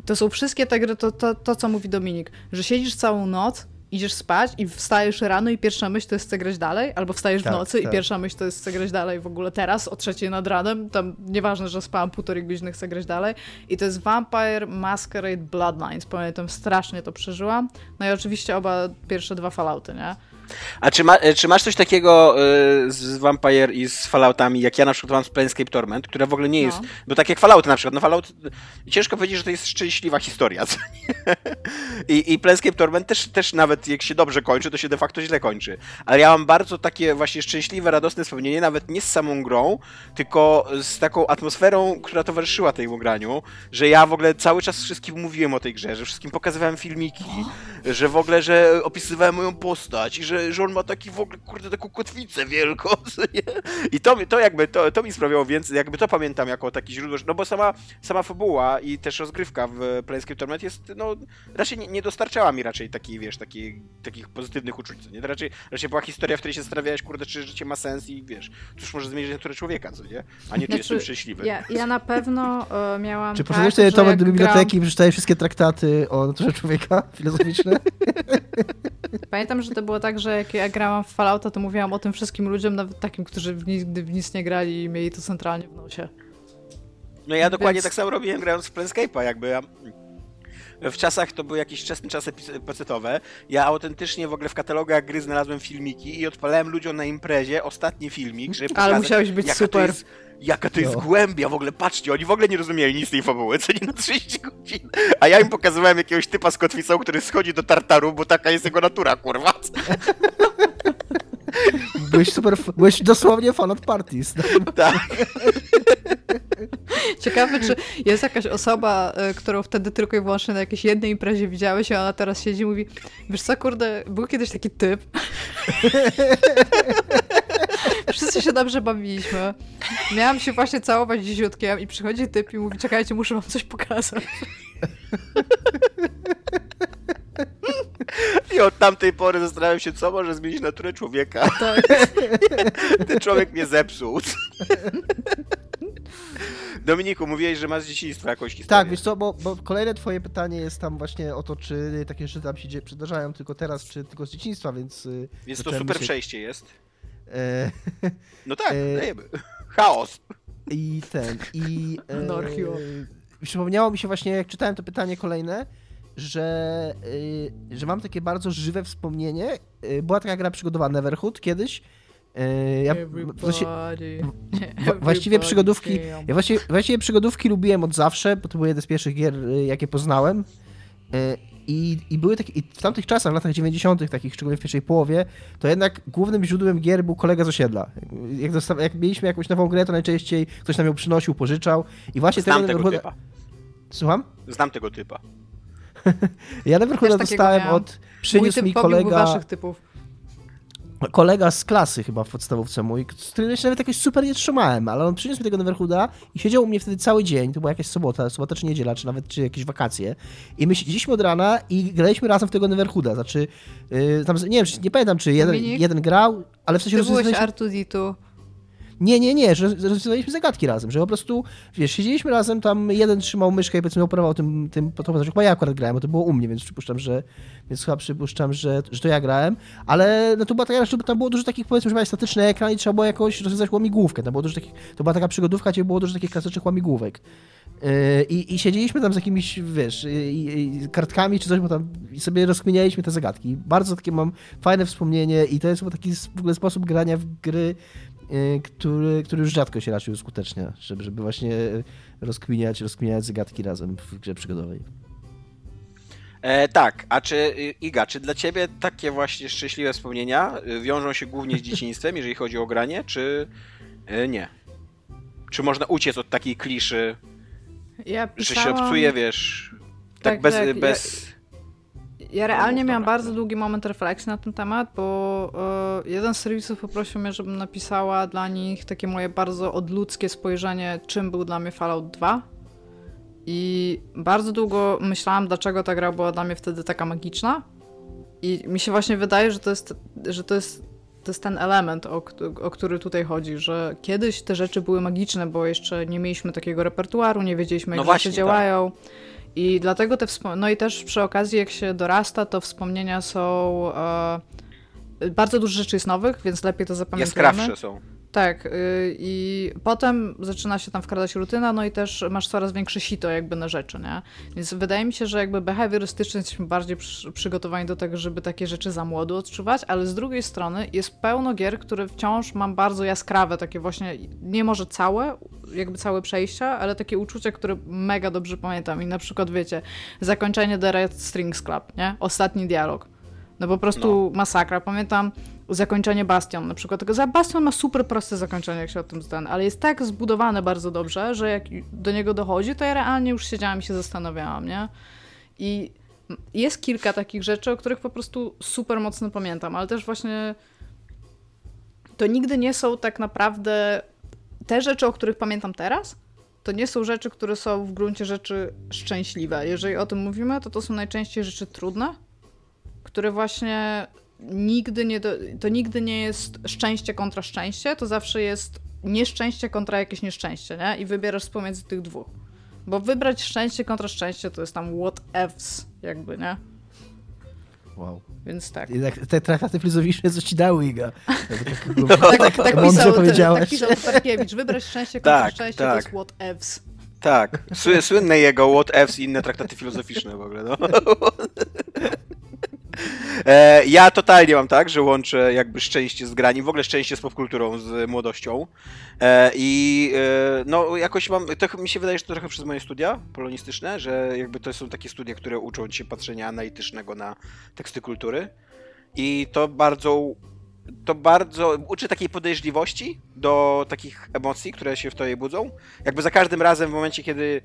to są wszystkie te gry, to co mówi Dominik, że siedzisz całą noc, idziesz spać i wstajesz rano i pierwsza myśl to jest chcę grać dalej, albo wstajesz w nocy i pierwsza myśl to jest chcę grać dalej w ogóle teraz, o 3:00 nad ranem, tam nieważne, że spałam półtorej godziny, chcę grać dalej i to jest Vampire Masquerade Bloodlines, pamiętam, strasznie to przeżyłam, no i oczywiście oba pierwsze dwa Fallouty, nie? A czy masz coś takiego z Vampire i z Falloutami, jak ja na przykład mam z Planescape Torment, która w ogóle nie jest, bo tak jak Fallouty na przykład, no Fallout, ciężko powiedzieć, że to jest szczęśliwa historia, co nie? I Planescape Torment też nawet jak się dobrze kończy, to się de facto źle kończy, ale ja mam bardzo takie właśnie szczęśliwe, radosne wspomnienie, nawet nie z samą grą, tylko z taką atmosferą, która towarzyszyła temu graniu, że ja w ogóle cały czas wszystkim mówiłem o tej grze, że wszystkim pokazywałem filmiki, że w ogóle, że opisywałem moją postać i że on ma taki w ogóle, kurde, taką kotwicę wielką, nie? I to mi sprawiało więcej, jakby to pamiętam jako taki źródło, no bo sama fabuła i też rozgrywka w Planescape Torment jest, no, raczej nie dostarczała mi raczej takich pozytywnych uczuć, nie? To raczej była historia, w której się zastanawiałeś, kurde, czy życie ma sens i wiesz, cóż może zmienić naturę człowieka, co nie? A nie, czy jestem szczęśliwy. Ja na pewno miałam czy poszedłeś tutaj Tomek do biblioteki i przeczytałeś wszystkie traktaty o naturze człowieka filozoficzne? Pamiętam, że to było tak, że jak ja grałam w Fallouta, to mówiłam o tym wszystkim ludziom, nawet takim, którzy nigdy w nic nie grali i mieli to centralnie w nosie. No ja dokładnie tak samo robiłem, grając w Planescape'a, jakby ja... W czasach, to były jakieś wczesne czasy pecetowe, ja autentycznie w ogóle w katalogach gry znalazłem filmiki i odpalałem ludziom na imprezie ostatni filmik, żeby pokazać... Ale musiałeś być super... Jaka to jest głębia, w ogóle, patrzcie, oni w ogóle nie rozumieli nic tej fabuły, co nie na 30 godzin, a ja im pokazywałem jakiegoś typa z kotwicą, który schodzi do Tartaru, bo taka jest jego natura, kurwa. Byłeś dosłownie fan od parties. Tak. Ciekawe, czy jest jakaś osoba, którą wtedy tylko i wyłącznie na jakiejś jednej imprezie widziałeś, a ona teraz siedzi i mówi, wiesz co, kurde, był kiedyś taki typ. Wszyscy się dobrze bawiliśmy. Miałam się właśnie całować dziziutkiem i przychodzi typ i mówi, czekajcie, muszę wam coś pokazać. I od tamtej pory zastanawiam się, co może zmienić naturę człowieka. Tak. Ten człowiek mnie zepsuł. Dominiku, mówiłeś, że masz z dzieciństwa jakąś historię. Tak, wiesz co, bo kolejne twoje pytanie jest tam właśnie o to, czy takie rzeczy tam się przydarzają tylko teraz, czy tylko z dzieciństwa, więc... Więc to super przejście jest. No tak, dajemy. Chaos. Przypomniało mi się właśnie, jak czytałem to pytanie kolejne, że mam takie bardzo żywe wspomnienie. Była taka gra przygodowa Neverhood kiedyś. Właściwie przygodówki lubiłem od zawsze, bo to były jeden z pierwszych gier, jakie poznałem. I były takie, i w tamtych czasach, w latach 90., takich szczególnie w pierwszej połowie, to jednak głównym źródłem gier był kolega z osiedla. Jak mieliśmy jakąś nową grę, to najczęściej ktoś nam ją przynosił, pożyczał. I właśnie Znam tego typa. Słucham? Znam tego typa. Ja Neverhooda dostałem od... Przyniósł mi kolega... waszych typów. Kolega z klasy chyba w podstawówce mój, z którym się nawet jakoś super nie trzymałem, ale on przyniósł mi tego Neverhooda i siedział u mnie wtedy cały dzień, to była jakaś sobota czy niedziela, czy nawet jakieś wakacje i my siedzieliśmy od rana i graliśmy razem w tego Neverhooda, znaczy, tam, nie pamiętam czy jeden grał, ale w sensie... Ty byłeś Artuditu. Nie, że rozwiązywaliśmy zagadki razem, że po prostu, wiesz, siedzieliśmy razem, tam jeden trzymał myszkę i powiedzmy operował tym, chyba ja akurat grałem, bo to było u mnie, więc przypuszczam, że to ja grałem, ale no to była taka, że tam było dużo takich, powiedzmy, że miałeś statyczny ekran i trzeba było jakoś rozwiązać łamigłówkę, tam było dużo takich, to była taka przygodówka, gdzie było dużo takich klasycznych łamigłówek. I siedzieliśmy tam z jakimiś, wiesz, kartkami czy coś, bo tam sobie rozkminialiśmy te zagadki. Bardzo takie mam fajne wspomnienie i to jest taki w ogóle sposób grania w gry, który już rzadko się raczej uskutecznia, żeby właśnie rozkminiać zagadki razem w grze przygodowej. Tak, a czy Iga, czy dla ciebie takie właśnie szczęśliwe wspomnienia wiążą się głównie z dzieciństwem, jeżeli chodzi o granie, czy nie? Czy można uciec od takiej kliszy, że się obcuje, wiesz, tak bez... Ja realnie miałam bardzo długi moment refleksji na ten temat, bo jeden z serwisów poprosił mnie, żebym napisała dla nich takie moje bardzo odludzkie spojrzenie, czym był dla mnie Fallout 2. I bardzo długo myślałam, dlaczego ta gra była dla mnie wtedy taka magiczna. I mi się właśnie wydaje, że to jest ten element, o który tutaj chodzi, że kiedyś te rzeczy były magiczne, bo jeszcze nie mieliśmy takiego repertuaru, nie wiedzieliśmy, jak się działają. I dlatego no i też przy okazji, jak się dorasta, to wspomnienia są... bardzo dużo rzeczy jest nowych, więc lepiej to zapamiętujemy. Jaskrawsze są. Tak. I potem zaczyna się tam wkradać rutyna, no i też masz coraz większe sito jakby na rzeczy, nie? Więc wydaje mi się, że jakby behawiorystycznie jesteśmy bardziej przygotowani do tego, żeby takie rzeczy za młodu odczuwać, ale z drugiej strony jest pełno gier, które wciąż mam bardzo jaskrawe, takie właśnie, nie może całe przejścia, ale takie uczucia, które mega dobrze pamiętam. I na przykład, wiecie, zakończenie The Red Strings Club, nie? Ostatni dialog. No po prostu masakra. Pamiętam zakończenie Bastion na przykład. Tylko Bastion ma super proste zakończenie, jak się o tym zdan, ale jest tak zbudowane bardzo dobrze, że jak do niego dochodzi, to ja realnie już siedziałam i się zastanawiałam, nie? I jest kilka takich rzeczy, o których po prostu super mocno pamiętam, ale też właśnie to nigdy nie są tak naprawdę te rzeczy, o których pamiętam teraz, to nie są rzeczy, które są w gruncie rzeczy szczęśliwe. Jeżeli o tym mówimy, to są najczęściej rzeczy trudne, które właśnie to nigdy nie jest szczęście kontra szczęście, to zawsze jest nieszczęście kontra jakieś nieszczęście, nie? I wybierasz pomiędzy tych dwóch. Bo wybrać szczęście kontra szczęście to jest tam what ifs, jakby, nie? Wow. Więc tak. Jednak te traktaty filozoficzne coś ci dały, Iga. Tak mądrze powiedziałaś. Tak pisał Tarkiewicz, wybrać szczęście kontra szczęście to jest what ifs. Tak, słynne jego what ifs i inne traktaty filozoficzne w ogóle, no. Ja totalnie mam tak, że łączę jakby szczęście z graniem, w ogóle szczęście z popkulturą, z młodością i no jakoś mam, to mi się wydaje, że to trochę przez moje studia polonistyczne, że jakby to są takie studia, które uczą cię patrzenia analitycznego na teksty kultury i to bardzo uczy takiej podejrzliwości do takich emocji, które się w tobie budzą, jakby za każdym razem w momencie, kiedy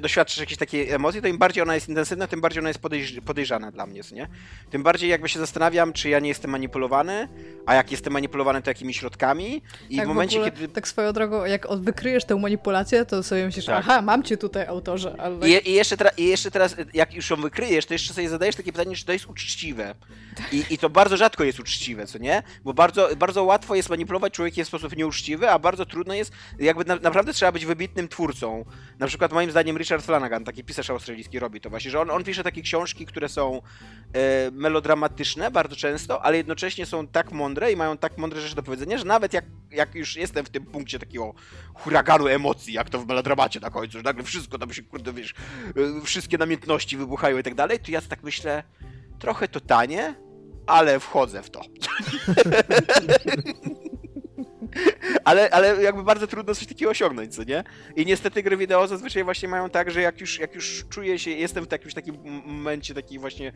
doświadczysz jakiejś takiej emocji, to im bardziej ona jest intensywna, tym bardziej ona jest podejrzana dla mnie, nie? Tym bardziej jakby się zastanawiam, czy ja nie jestem manipulowany, a jak jestem manipulowany, to jakimi środkami i tak, w momencie, w ogóle, kiedy... Tak swoją drogą, jak wykryjesz tę manipulację, to sobie myślisz, aha, mam cię tutaj, autorze, ale... I jeszcze teraz, jak już ją wykryjesz, to jeszcze sobie zadajesz takie pytanie, czy to jest uczciwe. Tak. I to bardzo rzadko jest uczciwe, co nie? Bo bardzo, bardzo łatwo jest manipulować człowiekiem w sposób nieuczciwy, a bardzo trudno jest, jakby naprawdę trzeba być wybitnym twórcą. Na przykład moim zdaniem Richard Flanagan, taki pisarz australijski, robi to właśnie, że on pisze takie książki, które są melodramatyczne bardzo często, ale jednocześnie są tak mądre i mają tak mądre rzeczy do powiedzenia, że nawet jak już jestem w tym punkcie takiego huraganu emocji, jak to w melodramacie na końcu, że nagle wszystko tam się, kurde, wiesz, wszystkie namiętności wybuchają i tak dalej, to ja tak myślę, trochę to tanie, ale wchodzę w to. Ale jakby bardzo trudno coś takiego osiągnąć, co nie? I niestety gry wideo zazwyczaj właśnie mają tak, że jak już czuję się, jestem w jakimś takim momencie takiej właśnie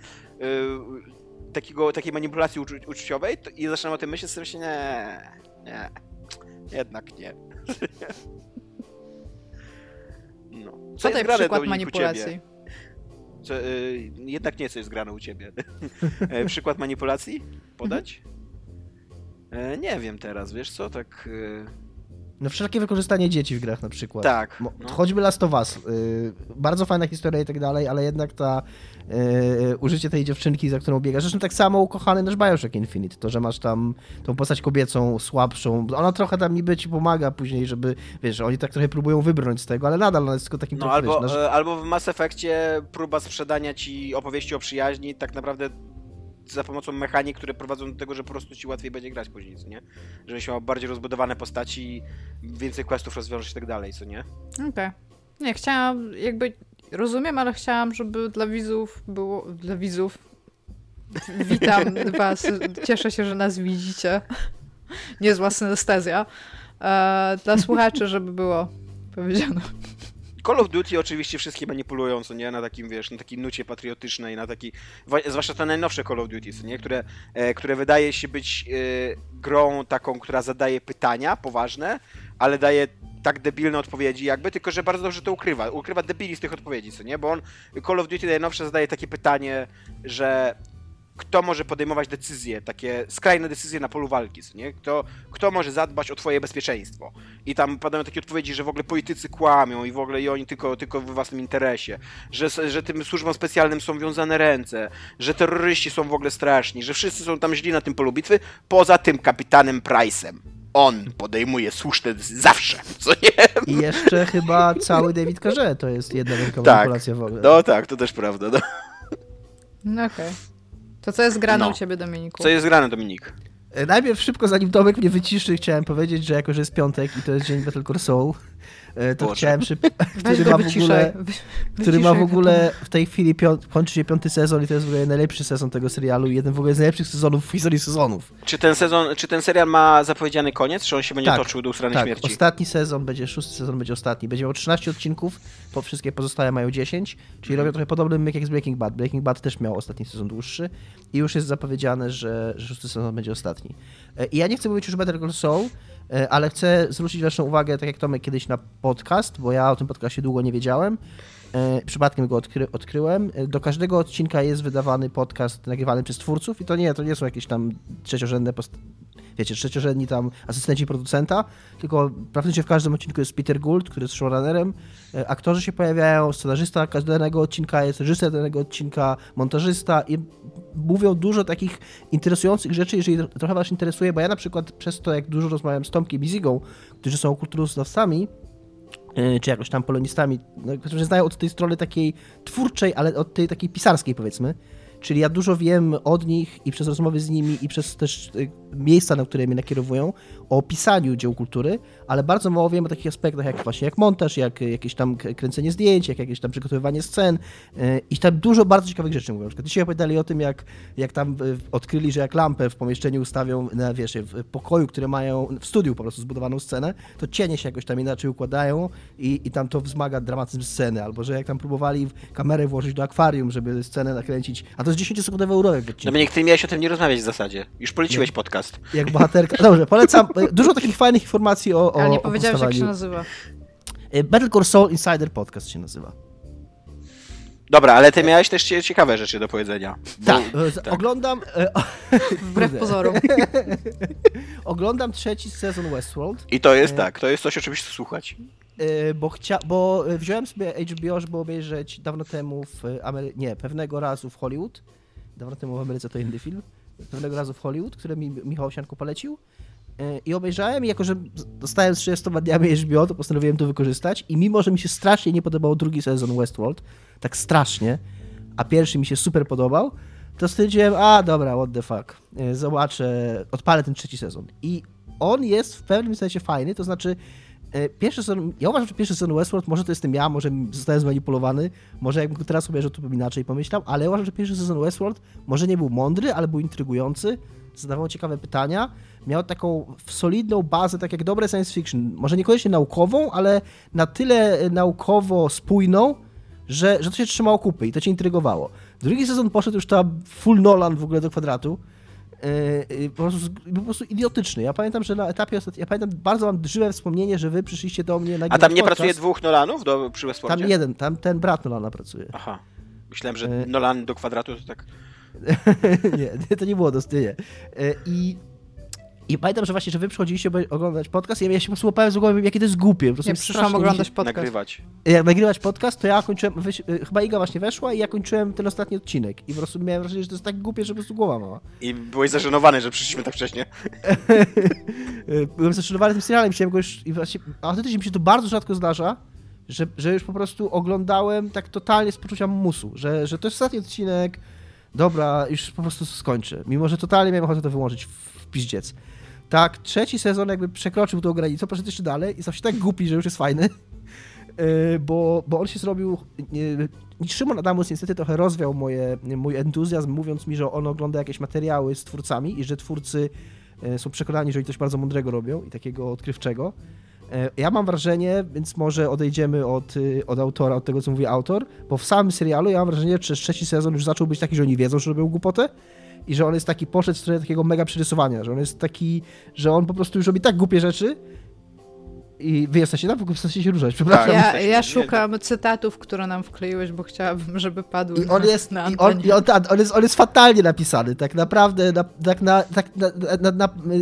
takiej manipulacji uczuciowej i zaczynam o tym myśleć, to się nie, jednak nie. No. Co to jest przykład manipulacji? Jednak nie, co jest grane u ciebie. Przykład manipulacji? Podać? Nie wiem teraz, wiesz co, tak... No wszelkie wykorzystanie dzieci w grach na przykład. Tak. No. Choćby Last of Us. Bardzo fajna historia i tak dalej, ale jednak użycie tej dziewczynki, za którą biegasz. Zresztą tak samo ukochany nasz BioShock Infinite. To, że masz tam tą postać kobiecą, słabszą. Ona trochę tam niby ci pomaga później, żeby, wiesz, oni tak trochę próbują wybrnąć z tego, ale nadal ona jest tylko takim... No albo, wiesz, albo w Mass Effect'cie próba sprzedania ci opowieści o przyjaźni tak naprawdę... za pomocą mechanik, które prowadzą do tego, że po prostu ci łatwiej będzie grać później, co nie? Żebyś miał bardziej rozbudowane postaci, więcej questów rozwiążesz i tak dalej, co nie? Okej. Okay. Nie, chciałam, jakby rozumiem, ale chciałam, żeby dla widzów było... Dla widzów... Witam was, cieszę się, że nas widzicie. Niezła synestezja. Dla słuchaczy, żeby było powiedziane. Call of Duty oczywiście wszystkie manipulują, co nie? Na takim, wiesz, na takiej nucie patriotycznej, na taki, zwłaszcza te najnowsze Call of Duty, co nie? Które wydaje się być grą taką, która zadaje pytania poważne, ale daje tak debilne odpowiedzi jakby, tylko że bardzo dobrze to ukrywa. Ukrywa debili z tych odpowiedzi, co nie? Bo on, Call of Duty najnowsze zadaje takie pytanie, że kto może podejmować decyzje, takie skrajne decyzje na polu walki, nie? Kto może zadbać o twoje bezpieczeństwo? I tam padają takie odpowiedzi, że w ogóle politycy kłamią i w ogóle i oni tylko w własnym interesie, że tym służbom specjalnym są wiązane ręce, że terroryści są w ogóle straszni, że wszyscy są tam źli na tym polu bitwy, poza tym kapitanem Price'em. On podejmuje słuszne decyzje zawsze, co nie? I jeszcze chyba cały David Carré to jest jedna wielka manipulacja w ogóle. No tak, to też prawda. No, okej. To co jest grane u ciebie, Dominiku? Co jest grane, Dominik? Najpierw szybko, zanim Tomek mnie wyciszy, chciałem powiedzieć, że jako, że jest piątek i to jest dzień Battle Core Soul, to chciałem szybko... Który ma w ogóle w tej chwili kończy się 5. sezon i to jest w ogóle najlepszy sezon tego serialu i jeden w ogóle z najlepszych sezonów w historii sezonów. Czy ten serial ma zapowiedziany koniec, czy on się będzie toczył do usranej śmierci? Tak, ostatni sezon będzie, 6. sezon będzie ostatni. Będzie miał 13 odcinków, bo wszystkie pozostałe mają 10, czyli robią trochę podobny myk jak z Breaking Bad. Breaking Bad też miał ostatni sezon dłuższy i już jest zapowiedziane, że 6. sezon będzie ostatni. I ja nie chcę mówić już o Better Call Saul, ale chcę zwrócić waszą uwagę, tak jak Tomek kiedyś, na podcast, bo ja o tym podcastie długo nie wiedziałem. Przypadkiem go odkryłem. Do każdego odcinka jest wydawany podcast nagrywany przez twórców i to nie są jakieś tam trzeciorzędne trzeciorzędni tam asystenci producenta, tylko praktycznie w każdym odcinku jest Peter Gould, który jest showrunnerem, aktorzy się pojawiają, scenarzysta każdego odcinka jest, reżyser danego odcinka, montażysta i mówią dużo takich interesujących rzeczy, jeżeli trochę was interesuje, bo ja na przykład przez to, jak dużo rozmawiam z Tomkiem i Zigą, którzy są kulturoznawcami, czy jakoś tam polonistami, którzy znają od tej strony takiej twórczej, ale od tej takiej pisarskiej, powiedzmy. Czyli ja dużo wiem od nich i przez rozmowy z nimi i przez też miejsca, na które mnie nakierowują, o pisaniu dzieł kultury, ale bardzo mało wiem o takich aspektach jak właśnie jak montaż, jak jakieś tam kręcenie zdjęć, jak jakieś tam przygotowywanie scen i tam dużo bardzo ciekawych rzeczy mówią. Na przykład dzisiaj opowiadali o tym, jak tam odkryli, że jak lampę w pomieszczeniu ustawią na, wiesz, w pokoju, które mają w studiu po prostu zbudowaną scenę, to cienie się jakoś tam inaczej układają i tam to wzmaga dramatyzm sceny, albo że jak tam próbowali kamerę włożyć do akwarium, żeby scenę nakręcić, a to jest 10-sekundowy urywek w odcinku. Dominik, ty miałeś o tym nie rozmawiać w zasadzie. Już poleciłeś podcast. Jak bohaterka. Dobrze, polecam. Dużo takich fajnych informacji o ale nie powiedziałeś, jak się nazywa. Battle Core Soul Insider Podcast się nazywa. Dobra, ale ty miałeś też ciekawe rzeczy do powiedzenia. Tak. Oglądam... Wbrew pozorom. Oglądam 3. sezon Westworld. I to jest to jest coś oczywiście słuchać. Bo wziąłem sobie HBO, żeby obejrzeć dawno temu pewnego razu w Hollywood. Dawno temu w Ameryce to inny film. Pewnego razu w Hollywood, który mi Michał Owsianko polecił. I obejrzałem i jako, że dostałem z 30 dniami HBO, to postanowiłem to wykorzystać i mimo, że mi się strasznie nie podobał 2. sezon Westworld, tak strasznie, a 1. mi się super podobał, to stwierdziłem, dobra, what the fuck, zobaczę, odpalę ten 3. sezon. I on jest w pewnym sensie fajny, to znaczy ja uważam, że 1. sezon Westworld, może to jestem ja, może zostałem zmanipulowany, może jakbym go teraz obejrzał, to bym inaczej pomyślał, ale ja uważam, że 1. sezon Westworld może nie był mądry, ale był intrygujący, zadawał ciekawe pytania, miał taką solidną bazę, tak jak dobre science fiction, może niekoniecznie naukową, ale na tyle naukowo spójną, że to się trzymało kupy i to cię intrygowało. 2. sezon poszedł już tam full Nolan w ogóle do kwadratu, po prostu idiotyczny. Ja pamiętam, że na etapie ostatnim, bardzo mam żywe wspomnienie, że wy przyszliście do mnie na... A tam nie pracuje 2 Nolanów przy Westworldzie? Tam jeden, tam ten brat Nolana pracuje. Aha, myślałem, że Nolan do kwadratu to tak... nie, to nie było dostynie. I pamiętam, że właśnie, że wy przychodziliście oglądać podcast i ja się po prostu łapałem z głowy, jakie to jest głupie. Ja przyszłam oglądać podcast. Jak nagrywać podcast, to ja kończyłem, chyba Iga właśnie weszła i ja kończyłem ten ostatni odcinek. I po prostu miałem wrażenie, że to jest tak głupie, że po prostu głowa mała. I byłeś zażenowany, że przyszliśmy tak wcześnie. Byłem zażenowany tym serialem, chciałem go już... A autentycznie mi się to bardzo rzadko zdarza, że już po prostu oglądałem tak totalnie z poczucia musu, że to jest ostatni odcinek, dobra, już po prostu skończę. Mimo, że totalnie miałem ochotę to wyłączyć w piździec. Tak, 3. sezon jakby przekroczył tą granicę, poszedł jeszcze dalej i stał się tak głupi, że już jest fajny, bo on się zrobił... Szymon Adamus niestety trochę rozwiał mój entuzjazm, mówiąc mi, że on ogląda jakieś materiały z twórcami i że twórcy są przekonani, że oni coś bardzo mądrego robią i takiego odkrywczego. Ja mam wrażenie, więc może odejdziemy od autora, od tego, co mówi autor, bo w samym serialu ja mam wrażenie, że przez trzeci sezon już zaczął być taki, że oni wiedzą, że robią głupotę i że on jest taki, poszedł w stronę takiego mega przerysowania, że on jest taki, że on po prostu już robi tak głupie rzeczy i wy jesteście na pokój, się ruszać, przepraszam. Ja szukam cytatów, które nam wkleiłeś, bo chciałabym, żeby padły on jest fatalnie napisany, tak naprawdę,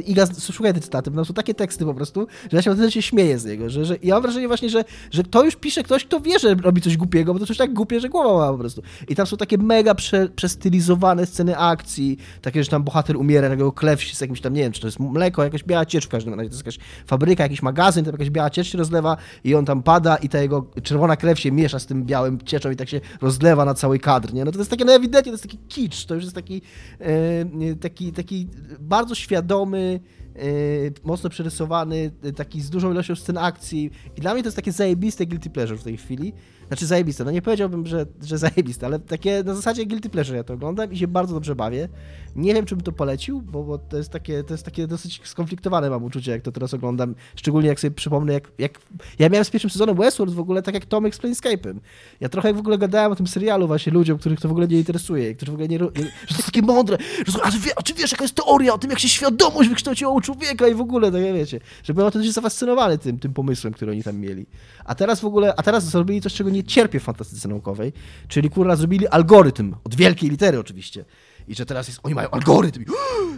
Iga, szukaj te cytaty, bo są takie teksty po prostu, że ja się naprawdę śmieję z niego, że ja mam wrażenie właśnie, że to już pisze ktoś, kto wie, że robi coś głupiego, bo to coś tak głupie, że głowa ma po prostu. I tam są takie mega przestylizowane sceny akcji, takie, że tam bohater umiera, na jego klew się z jakimś tam, nie wiem, czy to jest mleko, jakaś biała ciecz w każdym razie, to jest jakaś fabryka, jakiś magazyn, tam jakaś biała ciecz się rozlewa i on tam pada i ta jego czerwona krew się miesza z tym białym cieczą i tak się rozlewa na całej kadrze. No to jest takie, no ewidentnie, to jest taki kicz, to już jest taki bardzo świadomy, mocno przerysowany, taki z dużą ilością scen akcji i dla mnie to jest takie zajebiste guilty pleasure w tej chwili. Znaczy zajebiste, no nie powiedziałbym, że zajebiste, ale takie na zasadzie guilty pleasure ja to oglądam i się bardzo dobrze bawię. Nie wiem, czy bym to polecił, bo to jest takie dosyć skonfliktowane mam uczucie, jak to teraz oglądam, szczególnie jak sobie przypomnę, jak ja miałem z pierwszym sezonem Westworld w ogóle, tak jak Tomek z Planescape'em. Ja trochę jak w ogóle gadałem o tym serialu właśnie ludziom, których to w ogóle nie interesuje, którzy w ogóle nie... że to jest takie mądre, że czy wiesz, jaka jest teoria o tym, jak się świadomość wykształciła u człowieka i w ogóle, tak jak wiecie, że byłem o tym zafascynowany tym pomysłem, który oni tam mieli. A teraz zrobili coś, czego nie cierpię w fantastyce naukowej, czyli kurwa zrobili algorytm, od wielkiej litery oczywiście. I że teraz oni mają algorytm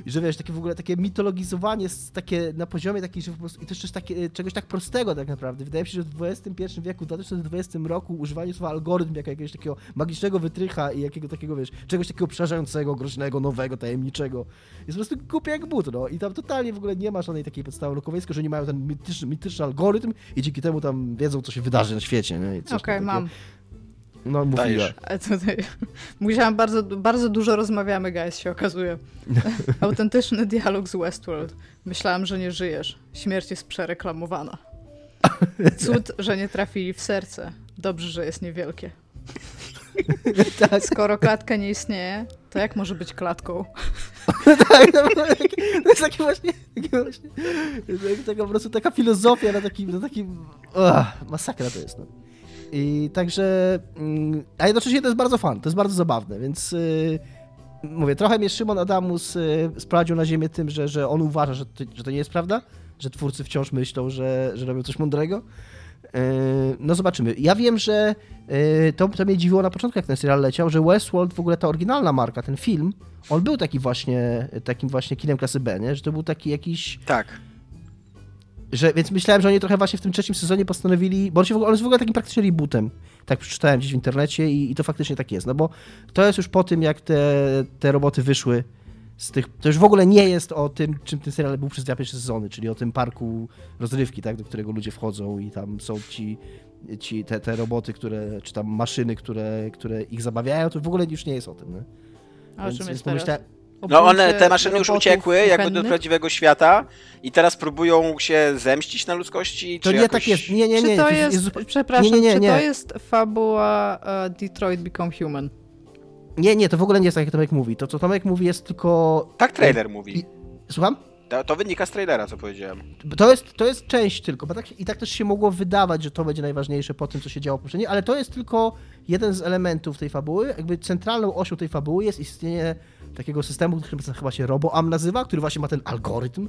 i że wiesz, takie w ogóle takie mitologizowanie takie na poziomie takiej, że po prostu i też czegoś tak prostego tak naprawdę. Wydaje mi się, że w XXI wieku, w 2020 roku używanie słowa algorytm jako jakiegoś takiego magicznego wytrycha i jakiego takiego, wiesz, czegoś takiego przerażającego, groźnego, nowego, tajemniczego jest po prostu głupie jak but, no. I tam totalnie w ogóle nie ma żadnej takiej podstawy naukowej, że oni mają ten mityczny algorytm i dzięki temu tam wiedzą, co się wydarzy na świecie, nie? Okej, mam. No, mówiła. Musiałam bardzo, bardzo dużo rozmawiamy, guys, się okazuje. Autentyczny dialog z Westworld. Myślałam, że nie żyjesz. Śmierć jest przereklamowana. Cud, że nie trafili w serce. Dobrze, że jest niewielkie. Skoro klatka nie istnieje, to jak może być klatką? Tak, to jest takie właśnie taka, po prostu taka filozofia na takim masakra to jest. No. I także, a jednocześnie to jest bardzo fan, to jest bardzo zabawne, więc mówię, trochę mnie Szymon Adamus sprowadził na ziemię tym, że on uważa, że to nie jest prawda, że twórcy wciąż myślą, że robią coś mądrego. No zobaczymy. Ja wiem, że to mnie dziwiło na początku, jak ten serial leciał, że Westworld, w ogóle ta oryginalna marka, ten film, on był takim właśnie kinem klasy B, nie? Że to był taki jakiś... Tak. Więc myślałem, że oni trochę właśnie w tym trzecim sezonie postanowili, bo on jest w ogóle takim praktycznie rebootem, tak przeczytałem gdzieś w internecie i to faktycznie tak jest, no bo to jest już po tym, jak te roboty wyszły z tych, to już w ogóle nie jest o tym, czym ten serial był przez dwa pierwsze sezony, czyli o tym parku rozrywki, tak, do którego ludzie wchodzą i tam są te roboty, które, czy tam maszyny, które ich zabawiają, to w ogóle już nie jest o tym, nie? A o czym jest teraz? No one, te maszyny już uciekły jakby do prawdziwego świata i teraz próbują się zemścić na ludzkości. To czy nie jakoś... tak jest, nie. Czy to jest... Przepraszam, nie. Czy to jest fabuła Detroit Become Human? Nie, to w ogóle nie jest tak, jak Tomek mówi. To, co Tomek mówi, jest tylko... Tak trailer mówi. Słucham? To wynika z trailera, co powiedziałem. To jest część tylko, bo tak, i tak też się mogło wydawać, że to będzie najważniejsze po tym, co się działo poprzednio, ale to jest tylko jeden z elementów tej fabuły. Jakby centralną osią tej fabuły jest istnienie takiego systemu, który chyba się RoboAm nazywa, który właśnie ma ten algorytm,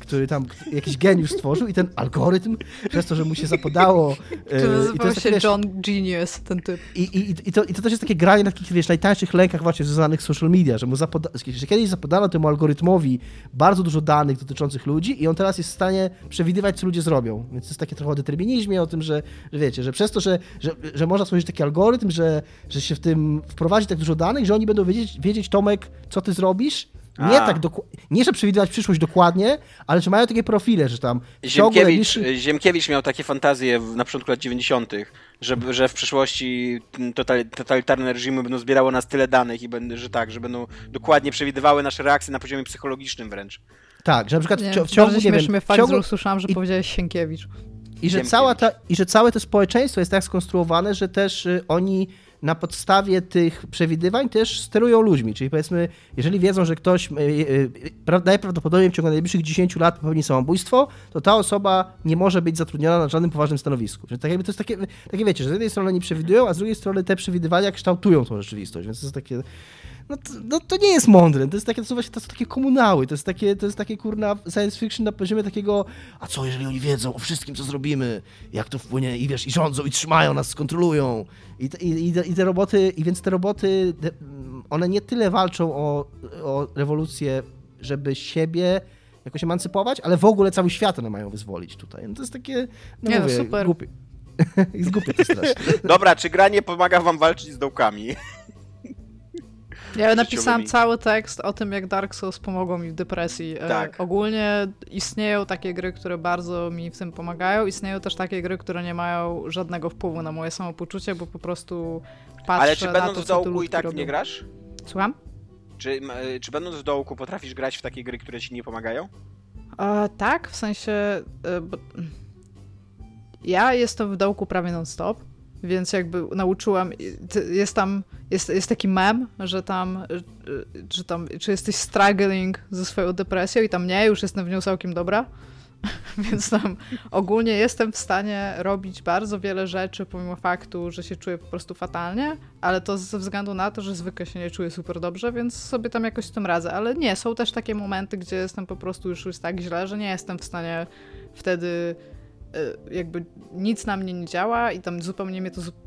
który tam jakiś geniusz stworzył i ten algorytm, przez to, że mu się zapodało... Nazywał się John Genius, ten typ. I to też jest takie granie na takich, wiesz, najtańszych lękach właśnie związanych z social media, że mu że kiedyś zapodano temu algorytmowi bardzo dużo danych dotyczących ludzi i on teraz jest w stanie przewidywać, co ludzie zrobią. Więc to jest takie trochę o determinizmie, o tym, że wiecie, że przez to, że można stworzyć taki algorytm, że się w tym wprowadzi tak dużo danych, że oni będą wiedzieć Tomek, co ty zrobisz, nie, że przewidywać przyszłość dokładnie, ale że mają takie profile, że tam... Ziemkiewicz miał takie fantazje na początku lat 90., że w przyszłości totalitarne reżimy będą zbierały nas tyle danych, że będą dokładnie przewidywały nasze reakcje na poziomie psychologicznym wręcz. Tak, że na przykład usłyszałam, że powiedziałeś Ziemkiewicz. I że całe to społeczeństwo jest tak skonstruowane, że też oni na podstawie tych przewidywań też sterują ludźmi, czyli powiedzmy, jeżeli wiedzą, że ktoś najprawdopodobniej w ciągu najbliższych 10 lat popełni samobójstwo, to ta osoba nie może być zatrudniona na żadnym poważnym stanowisku. Czyli tak jakby to jest takie wiecie, że z jednej strony oni przewidują, a z drugiej strony te przewidywania kształtują tą rzeczywistość, więc to jest takie... No to nie jest mądre, to są takie komunały, to jest takie kurna science fiction na poziomie takiego, a co jeżeli oni wiedzą o wszystkim, co zrobimy, jak to wpłynie i wiesz, i rządzą, i trzymają nas, kontrolują. I te roboty, one nie tyle walczą o rewolucję, żeby siebie jakoś emancypować, ale w ogóle cały świat one mają wyzwolić tutaj. No to jest takie, super. Głupie. Jest głupie to strasznie. Dobra, czy gra nie pomaga wam walczyć z dołkami? Ja napisałam cały tekst o tym, jak Dark Souls pomogło mi w depresji. Tak. Ogólnie istnieją takie gry, które bardzo mi w tym pomagają. Istnieją też takie gry, które nie mają żadnego wpływu na moje samopoczucie, bo po prostu patrzę. Ale czy będąc w dołku i tak robią. Nie grasz? Słucham? Czy będąc w dołku potrafisz grać w takie gry, które ci nie pomagają? Tak, w sensie... Ja jestem w dołku prawie non-stop. Więc jakby nauczyłam, jest taki mem, że tam, czy jesteś struggling ze swoją depresją i tam nie, już jestem w nią całkiem dobra, więc tam ogólnie jestem w stanie robić bardzo wiele rzeczy pomimo faktu, że się czuję po prostu fatalnie, ale to ze względu na to, że zwykle się nie czuję super dobrze, więc sobie tam jakoś z tym radzę, ale nie, są też takie momenty, gdzie jestem po prostu już tak źle, że nie jestem w stanie wtedy... jakby nic na mnie nie działa i tam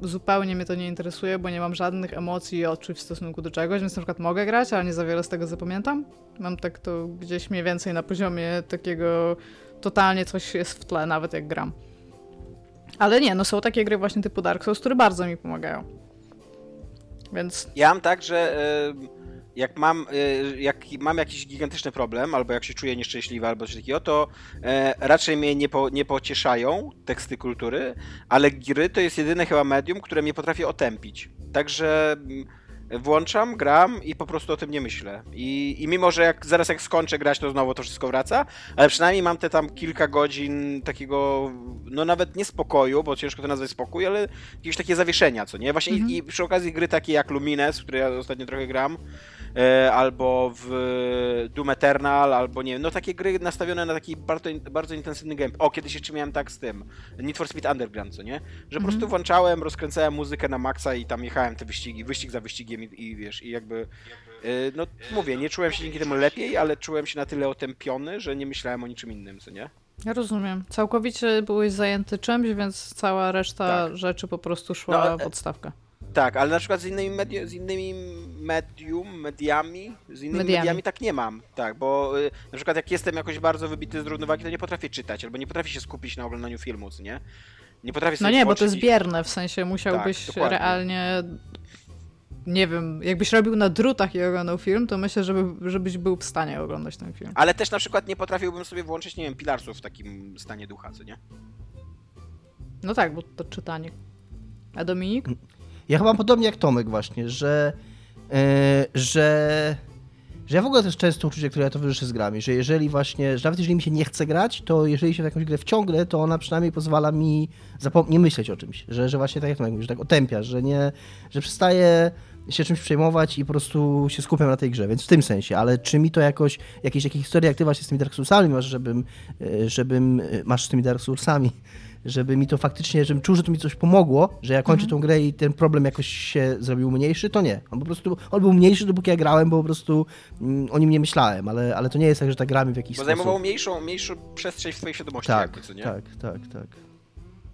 zupełnie mnie to nie interesuje, bo nie mam żadnych emocji i odczuć w stosunku do czegoś, więc na przykład mogę grać, ale nie za wiele z tego zapamiętam. Mam tak to gdzieś mniej więcej na poziomie takiego totalnie coś jest w tle, nawet jak gram. Ale nie, są takie gry właśnie typu Dark Souls, które bardzo mi pomagają. Więc... Ja mam tak, że jak mam jakiś gigantyczny problem, albo jak się czuję nieszczęśliwa, albo coś takiego, to raczej mnie nie pocieszają teksty kultury, ale gry to jest jedyne chyba medium, które mnie potrafi otępić. Także włączam, gram i po prostu o tym nie myślę. I mimo, że zaraz jak skończę grać, to znowu to wszystko wraca, ale przynajmniej mam te tam kilka godzin takiego, no nawet nie spokoju, bo ciężko to nazwać spokój, ale jakieś takie zawieszenia, co nie? Właśnie i przy okazji gry takie jak Lumines, w której ja ostatnio trochę gram, albo w Doom Eternal, albo nie wiem, no takie gry nastawione na taki bardzo, bardzo intensywny gameplay. Kiedyś jeszcze miałem tak z tym Need for Speed Underground, co nie? Że po prostu włączałem, rozkręcałem muzykę na maksa i tam jechałem te wyścigi, wyścig za wyścigiem i wiesz, i nie czułem się dzięki temu lepiej, ale czułem się na tyle otępiony, że nie myślałem o niczym innym, co nie? Ja rozumiem. Całkowicie byłeś zajęty czymś, więc cała reszta rzeczy po prostu szła w odstawkę. Tak, ale na przykład z innymi mediami tak nie mam, tak, bo na przykład jak jestem jakoś bardzo wybity z równowagi, to nie potrafię czytać, albo nie potrafię się skupić na oglądaniu filmu, co nie? Nie potrafię sobie bo to jest bierne, w sensie musiałbyś realnie, nie wiem, jakbyś robił na drutach i oglądał film, to myślę, żebyś był w stanie oglądać ten film. Ale też na przykład nie potrafiłbym sobie włączyć, nie wiem, Pillarsów w takim stanie ducha, co nie? No tak, bo to czytanie. A Dominik? Ja chyba podobnie jak Tomek właśnie, że ja w ogóle też często uczucie, które ja towarzyszy z grami, że jeżeli właśnie, że nawet jeżeli mi się nie chce grać, to jeżeli się w jakąś grę wciągnę, to ona przynajmniej pozwala mi nie myśleć o czymś, że właśnie tak jak Tomek mówi, że tak otępia, że przestaje się czymś przejmować i po prostu się skupiam na tej grze, więc w tym sensie, ale czy mi to jakoś, jakieś historie aktywa się z tymi Dark Soulsami, żeby mi to faktycznie, żebym czuł, że to mi coś pomogło, że ja kończę tą grę i ten problem jakoś się zrobił mniejszy, to nie. On był mniejszy, dopóki ja grałem, bo po prostu o nim nie myślałem, ale to nie jest tak, że ta gra mi w jakiś sposób... Bo zajmował mniejszą przestrzeń w swojej świadomości. Tak, jakby, co nie? tak.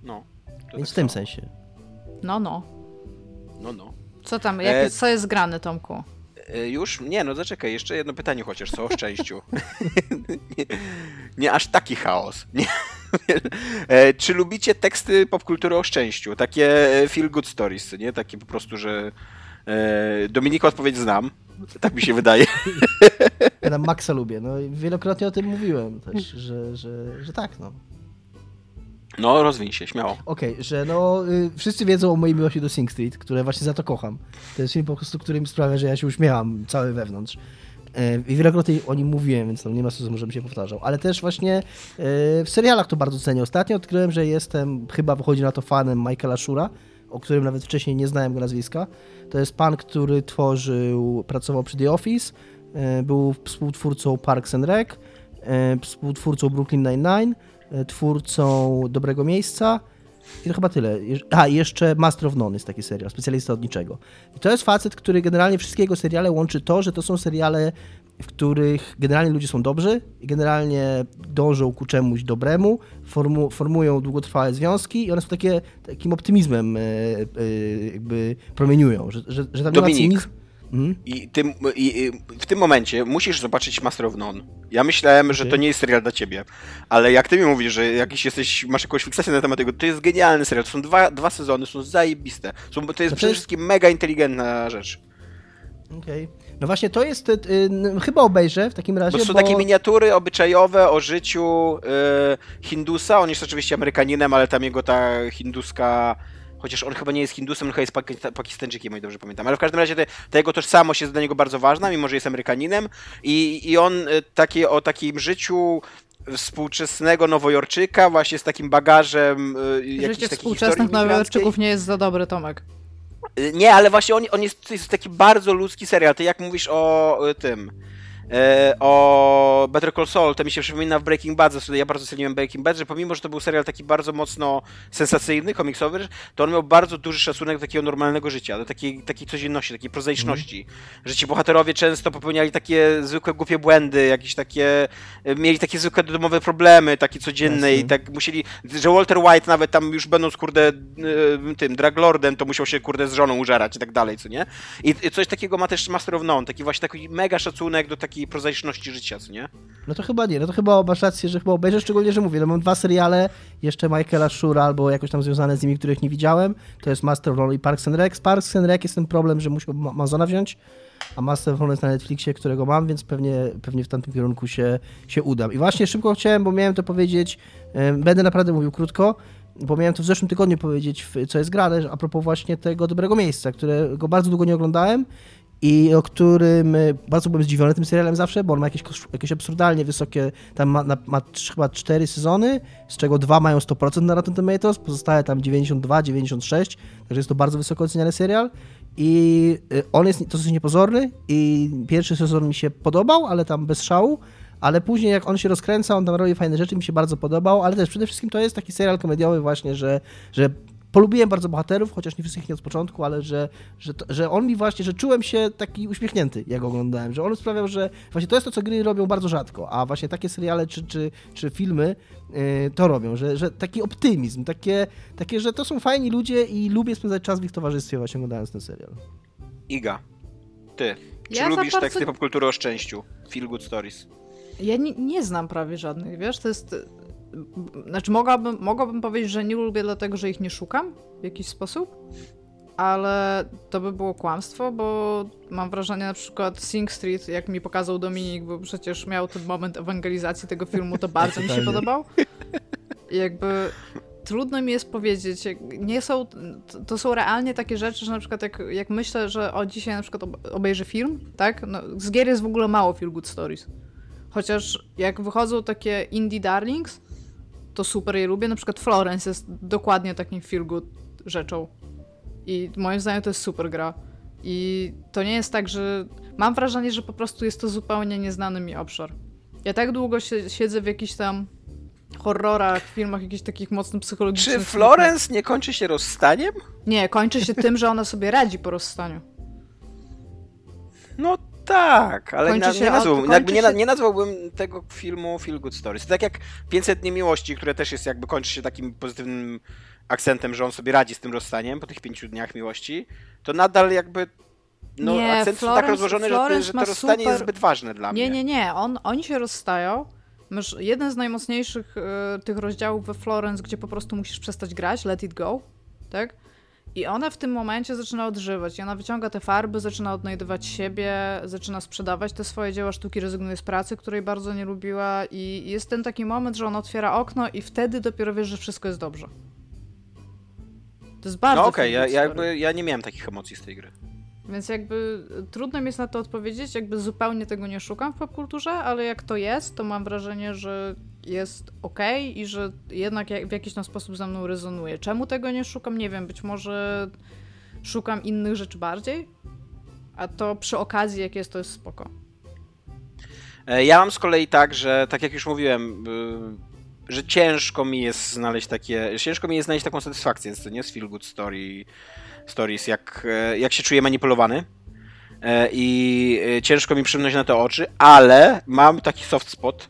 No. Więc w tym sensie. No. Co tam, co jest grane, Tomku? Już? Nie, zaczekaj, jeszcze jedno pytanie chociaż, co o szczęściu. nie aż taki chaos. Nie. Czy lubicie teksty popkultury o szczęściu? Takie feel good stories, nie? Takie po prostu, że... Dominika odpowiedź znam. Tak mi się wydaje. Ja tam Maxa lubię. Wielokrotnie o tym mówiłem też, że tak, rozwiń się, śmiało. Okej, że wszyscy wiedzą o mojej miłości do Sing Street, które właśnie za to kocham. To jest film po prostu, który mi sprawia, że ja się uśmiecham cały wewnątrz. I wielokrotnie o nim mówiłem, więc nie ma sensu, żebym się powtarzał. Ale też właśnie w serialach to bardzo cenię. Ostatnio odkryłem, że jestem, chyba wychodzi na to, fanem Michaela Schura, o którym nawet wcześniej nie znałem go nazwiska. To jest pan, który pracował przy The Office, był współtwórcą Parks and Rec, współtwórcą Brooklyn Nine-Nine, twórcą Dobrego Miejsca i to chyba tyle. A, jeszcze Master of None jest taki serial, specjalista od niczego. I to jest facet, który generalnie wszystkie jego seriale łączy to, że to są seriale, w których generalnie ludzie są dobrzy i generalnie dążą ku czemuś dobremu, formują długotrwałe związki i one są takim optymizmem jakby promieniują, że tam Dominik. Nie ma nic... I w tym momencie musisz zobaczyć Master of None. Ja myślałem, że to nie jest serial dla ciebie, ale jak ty mi mówisz, że masz jakąś fiksację na temat tego, to jest genialny serial, to są dwa sezony, są zajebiste, to jest przede wszystkim mega inteligentna rzecz. Okej. No właśnie to jest, chyba obejrzę w takim razie, bo... To są takie miniatury obyczajowe o życiu Hindusa, on jest oczywiście Amerykaninem, ale tam jego ta hinduska... Chociaż on chyba nie jest Hindusem, on chyba jest Pakistańczykiem, jeśli dobrze pamiętam. Ale w każdym razie ta jego tożsamość jest dla niego bardzo ważna, mimo że jest Amerykaninem. I on o takim życiu współczesnego Nowojorczyka, właśnie z takim bagażem jakichś takich współczesnych Nowojorczyków nie jest za dobry, Tomek. Nie, ale właśnie on jest taki bardzo ludzki serial. Ty jak mówisz o tym... o Better Call Saul, to mi się przypomina w Breaking Bad, ja bardzo ceniłem Breaking Bad, że pomimo, że to był serial taki bardzo mocno sensacyjny, komiksowy, to on miał bardzo duży szacunek do takiego normalnego życia, do takiej codzienności, takiej prozaiczności, że ci bohaterowie często popełniali takie zwykłe głupie błędy, jakieś takie, mieli takie zwykłe domowe problemy, takie codzienne i tak musieli, że Walter White nawet tam już będąc, tym draglordem, to musiał się, z żoną użerać i tak dalej, co nie? I coś takiego ma też Master of None, taki właśnie taki mega szacunek do takiej prozaiczności życia, co nie? No to chyba masz rację, że chyba obejrzę, szczególnie, że mówię, no mam dwa seriale, jeszcze Michaela Schura albo jakoś tam związane z nimi, których nie widziałem, to jest Master of None i Parks and Rec. Z Parks and Rec jest ten problem, że musiałbym Amazona wziąć, a Master of None jest na Netflixie, którego mam, więc pewnie w tamtym kierunku się udam. I właśnie szybko chciałem, bo miałem to powiedzieć, będę naprawdę mówił krótko, bo miałem to w zeszłym tygodniu powiedzieć, co jest grane, a propos właśnie tego Dobrego Miejsca, którego bardzo długo nie oglądałem, i o którym bardzo byłem zdziwiony tym serialem zawsze, bo on ma jakieś absurdalnie wysokie, tam ma chyba 4 sezony, z czego 2 mają 100% na Rotten Tomatoes, pozostałe tam 92, 96, także jest to bardzo wysoko oceniany serial i on jest dosyć niepozorny i pierwszy sezon mi się podobał, ale tam bez szału, ale później jak on się rozkręca, on tam robi fajne rzeczy, mi się bardzo podobał, ale też przede wszystkim to jest taki serial komediowy właśnie, że polubiłem bardzo bohaterów, chociaż nie wszystkich nie od początku, ale że on mi właśnie, że czułem się taki uśmiechnięty, jak go oglądałem, że on sprawiał, że właśnie to jest to, co gry robią bardzo rzadko, a właśnie takie seriale czy filmy to robią, że taki optymizm, takie, że to są fajni ludzie i lubię spędzać czas w ich towarzystwie właśnie oglądając ten serial. Iga, ty, czy lubisz teksty popkultury o szczęściu? Feel Good Stories. Ja nie znam prawie żadnych, wiesz, to jest... Znaczy mogłabym powiedzieć, że nie lubię dlatego, że ich nie szukam w jakiś sposób, ale to by było kłamstwo, bo mam wrażenie na przykład Sing Street, jak mi pokazał Dominik, bo przecież miał ten moment ewangelizacji tego filmu, to bardzo mi się podobał. Jakby trudno mi jest powiedzieć, to są realnie takie rzeczy, że na przykład jak myślę, że dzisiaj na przykład obejrzę film, tak? No, z gier jest w ogóle mało Feel Good Stories. Chociaż jak wychodzą takie indie darlings, to super je lubię. Na przykład Florence jest dokładnie takim feel good rzeczą. I moim zdaniem to jest super gra. I to nie jest tak, że... Mam wrażenie, że po prostu jest to zupełnie nieznany mi obszar. Ja tak długo siedzę w jakichś tam horrorach, filmach jakichś takich mocno psychologicznych... Czy Florence nie kończy się rozstaniem? Nie, kończy się tym, że ona sobie radzi po rozstaniu. No tak, ale nie nazwałbym tego filmu Feel Good Stories. Tak jak 500 Dni Miłości, które też jest jakby kończy się takim pozytywnym akcentem, że on sobie radzi z tym rozstaniem po tych 5 dniach miłości, to nadal jakby akcenty są tak rozłożone, że to rozstanie jest zbyt ważne dla mnie. Nie. Oni się rozstają. Jeden z najmocniejszych tych rozdziałów we Florence, gdzie po prostu musisz przestać grać, let it go, tak? I ona w tym momencie zaczyna odżywać. I ona wyciąga te farby, zaczyna odnajdywać siebie, zaczyna sprzedawać te swoje dzieła sztuki, rezygnuje z pracy, której bardzo nie lubiła. I jest ten taki moment, że ona otwiera okno i wtedy dopiero wiesz, że wszystko jest dobrze. To jest bardzo... No okej, ja nie miałem takich emocji z tej gry. Więc jakby trudno mi jest na to odpowiedzieć, jakby zupełnie tego nie szukam w popkulturze, ale jak to jest, to mam wrażenie, że jest okej i że jednak w jakiś tam sposób ze mną rezonuje. Czemu tego nie szukam? Nie wiem, być może szukam innych rzeczy bardziej, a to przy okazji jak jest, to jest spoko. Ja mam z kolei tak, że tak jak już mówiłem, że ciężko mi jest znaleźć taką satysfakcję, to nie z Feel Good Stories, jak się czuję manipulowany i ciężko mi przymknąć na to oczy, ale mam taki soft spot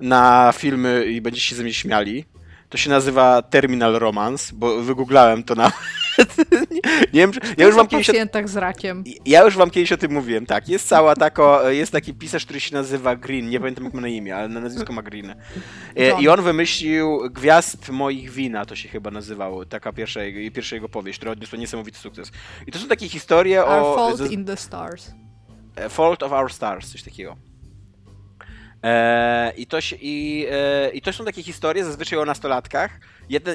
na filmy i będziecie się ze mnie śmiali. To się nazywa Terminal Romance, bo wygooglałem to nawet. Nie wiem, ja już wam kiedyś o tym mówiłem, tak. Jest taki pisarz, który się nazywa Green, nie pamiętam jak ma na imię, ale na nazwisko ma Green. I on wymyślił Gwiazd moich wina, to się chyba nazywało, taka pierwsza jego powieść, która odniosła niesamowity sukces. I to są takie historie o... Fault of Our Stars, coś takiego. I to są takie historie zazwyczaj o nastolatkach.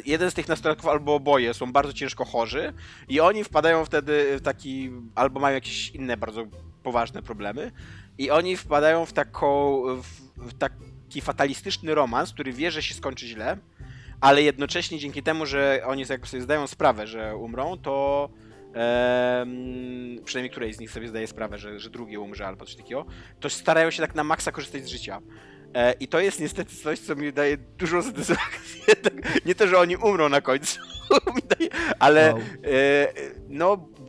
Jeden z tych nastolatków albo oboje są bardzo ciężko chorzy i oni wpadają wtedy w taki, albo mają jakieś inne bardzo poważne problemy i oni wpadają w taki fatalistyczny romans, który wie, że się skończy źle, ale jednocześnie dzięki temu, że oni sobie zdają sprawę, że umrą, to przynajmniej której z nich sobie zdaje sprawę, że drugi umrze albo coś takiego, to starają się tak na maksa korzystać z życia. I to jest niestety coś, co mi daje dużą satysfakcję. Nie to, że oni umrą na końcu, ale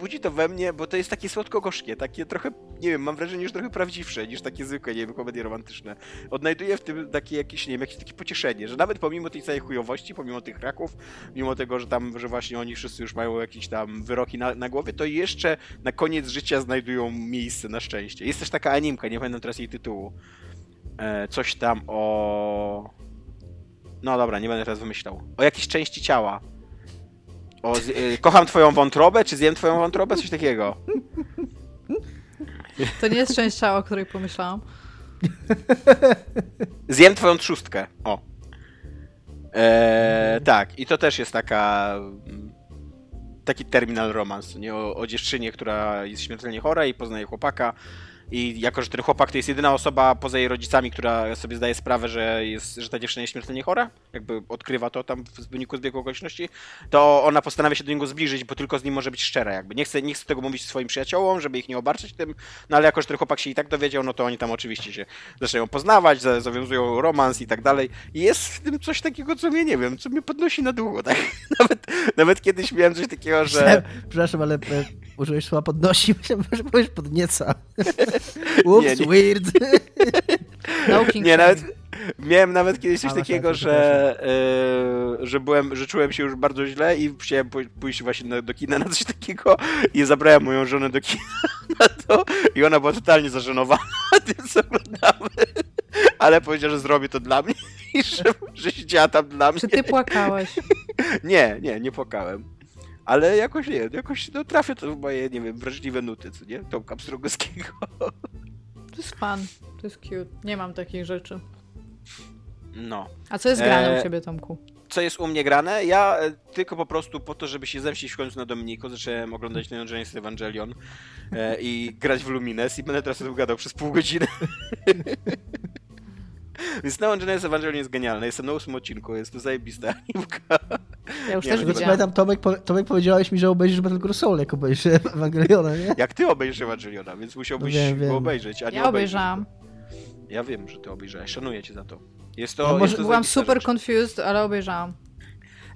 budzi to we mnie, bo to jest takie słodko-gorzkie, takie trochę, nie wiem, mam wrażenie, już trochę prawdziwsze niż takie zwykłe, nie wiem, komedie romantyczne. Odnajduję w tym takie jakieś, nie wiem, jakieś takie pocieszenie, że nawet pomimo tej całej chujowości, pomimo tych raków, mimo tego, że właśnie oni wszyscy już mają jakieś tam wyroki na głowie, to jeszcze na koniec życia znajdują miejsce na szczęście. Jest też taka animka, nie pamiętam teraz jej tytułu. Coś tam o... No dobra, nie będę teraz wymyślał. O jakiejś części ciała. Kocham twoją wątrobę, czy zjem twoją wątrobę? Coś takiego. To nie jest część ciała, o której pomyślałam. Zjem twoją trzustkę. O. Tak, i to też jest taki terminal romans, nie? O dziewczynie, która jest śmiertelnie chora i poznaje chłopaka. I jako, że ten chłopak to jest jedyna osoba poza jej rodzicami, która sobie zdaje sprawę, że ta dziewczyna jest śmiertelnie chora, jakby odkrywa to tam w wyniku zbiegu okoliczności, to ona postanawia się do niego zbliżyć, bo tylko z nim może być szczera jakby. Nie chce tego mówić swoim przyjaciołom, żeby ich nie obarczyć tym, no ale jako, że ten chłopak się i tak dowiedział, no to oni tam oczywiście się zaczynają poznawać, zawiązują romans i tak dalej. I jest w tym coś takiego, co mnie, nie wiem, co mnie podnosi na długo, tak? Nawet kiedyś miałem coś takiego, że... Przepraszam, ale użyłeś słowa podnosi, że powiesz podnieca. Whoops, weird. Nie, miałem kiedyś coś takiego, że czułem się już bardzo źle i chciałem pójść właśnie do kina na coś takiego i zabrałem moją żonę do kina na to i ona była totalnie zażenowana tym, co oglądamy, ale powiedziała, że zrobi to dla mnie i że siedziała tam dla mnie. Czy ty płakałeś? Nie płakałem. Ale jakoś no, trafię to w moje, nie wiem, wrażliwe nuty, co nie? Tomka Pstrągowskiego. To jest fun, to jest cute. Nie mam takich rzeczy. No. A co jest grane u ciebie, Tomku? Co jest u mnie grane? Ja tylko po prostu po to, żeby się zemścić w końcu na Dominiku, zacząłem oglądać Neongenesis Evangelion i grać w Lumines i będę teraz o tym gadał przez pół godziny. Więc Neongenesis Evangelion jest genialne. Jestem na 8 odcinku, jest to zajebista animka. Ja już też widziałem. Pamiętam, Tomek powiedziałeś mi, że obejrzysz Battle Soul, jak obejrzysz Ewangeliona, nie? Jak ty obejrzysz Ewangeliona, więc musiałbyś go obejrzeć, a nie ja obejrzałam. Ja wiem, że ty obejrzałeś, szanuję cię za to. Byłam super confused, ale obejrzałam.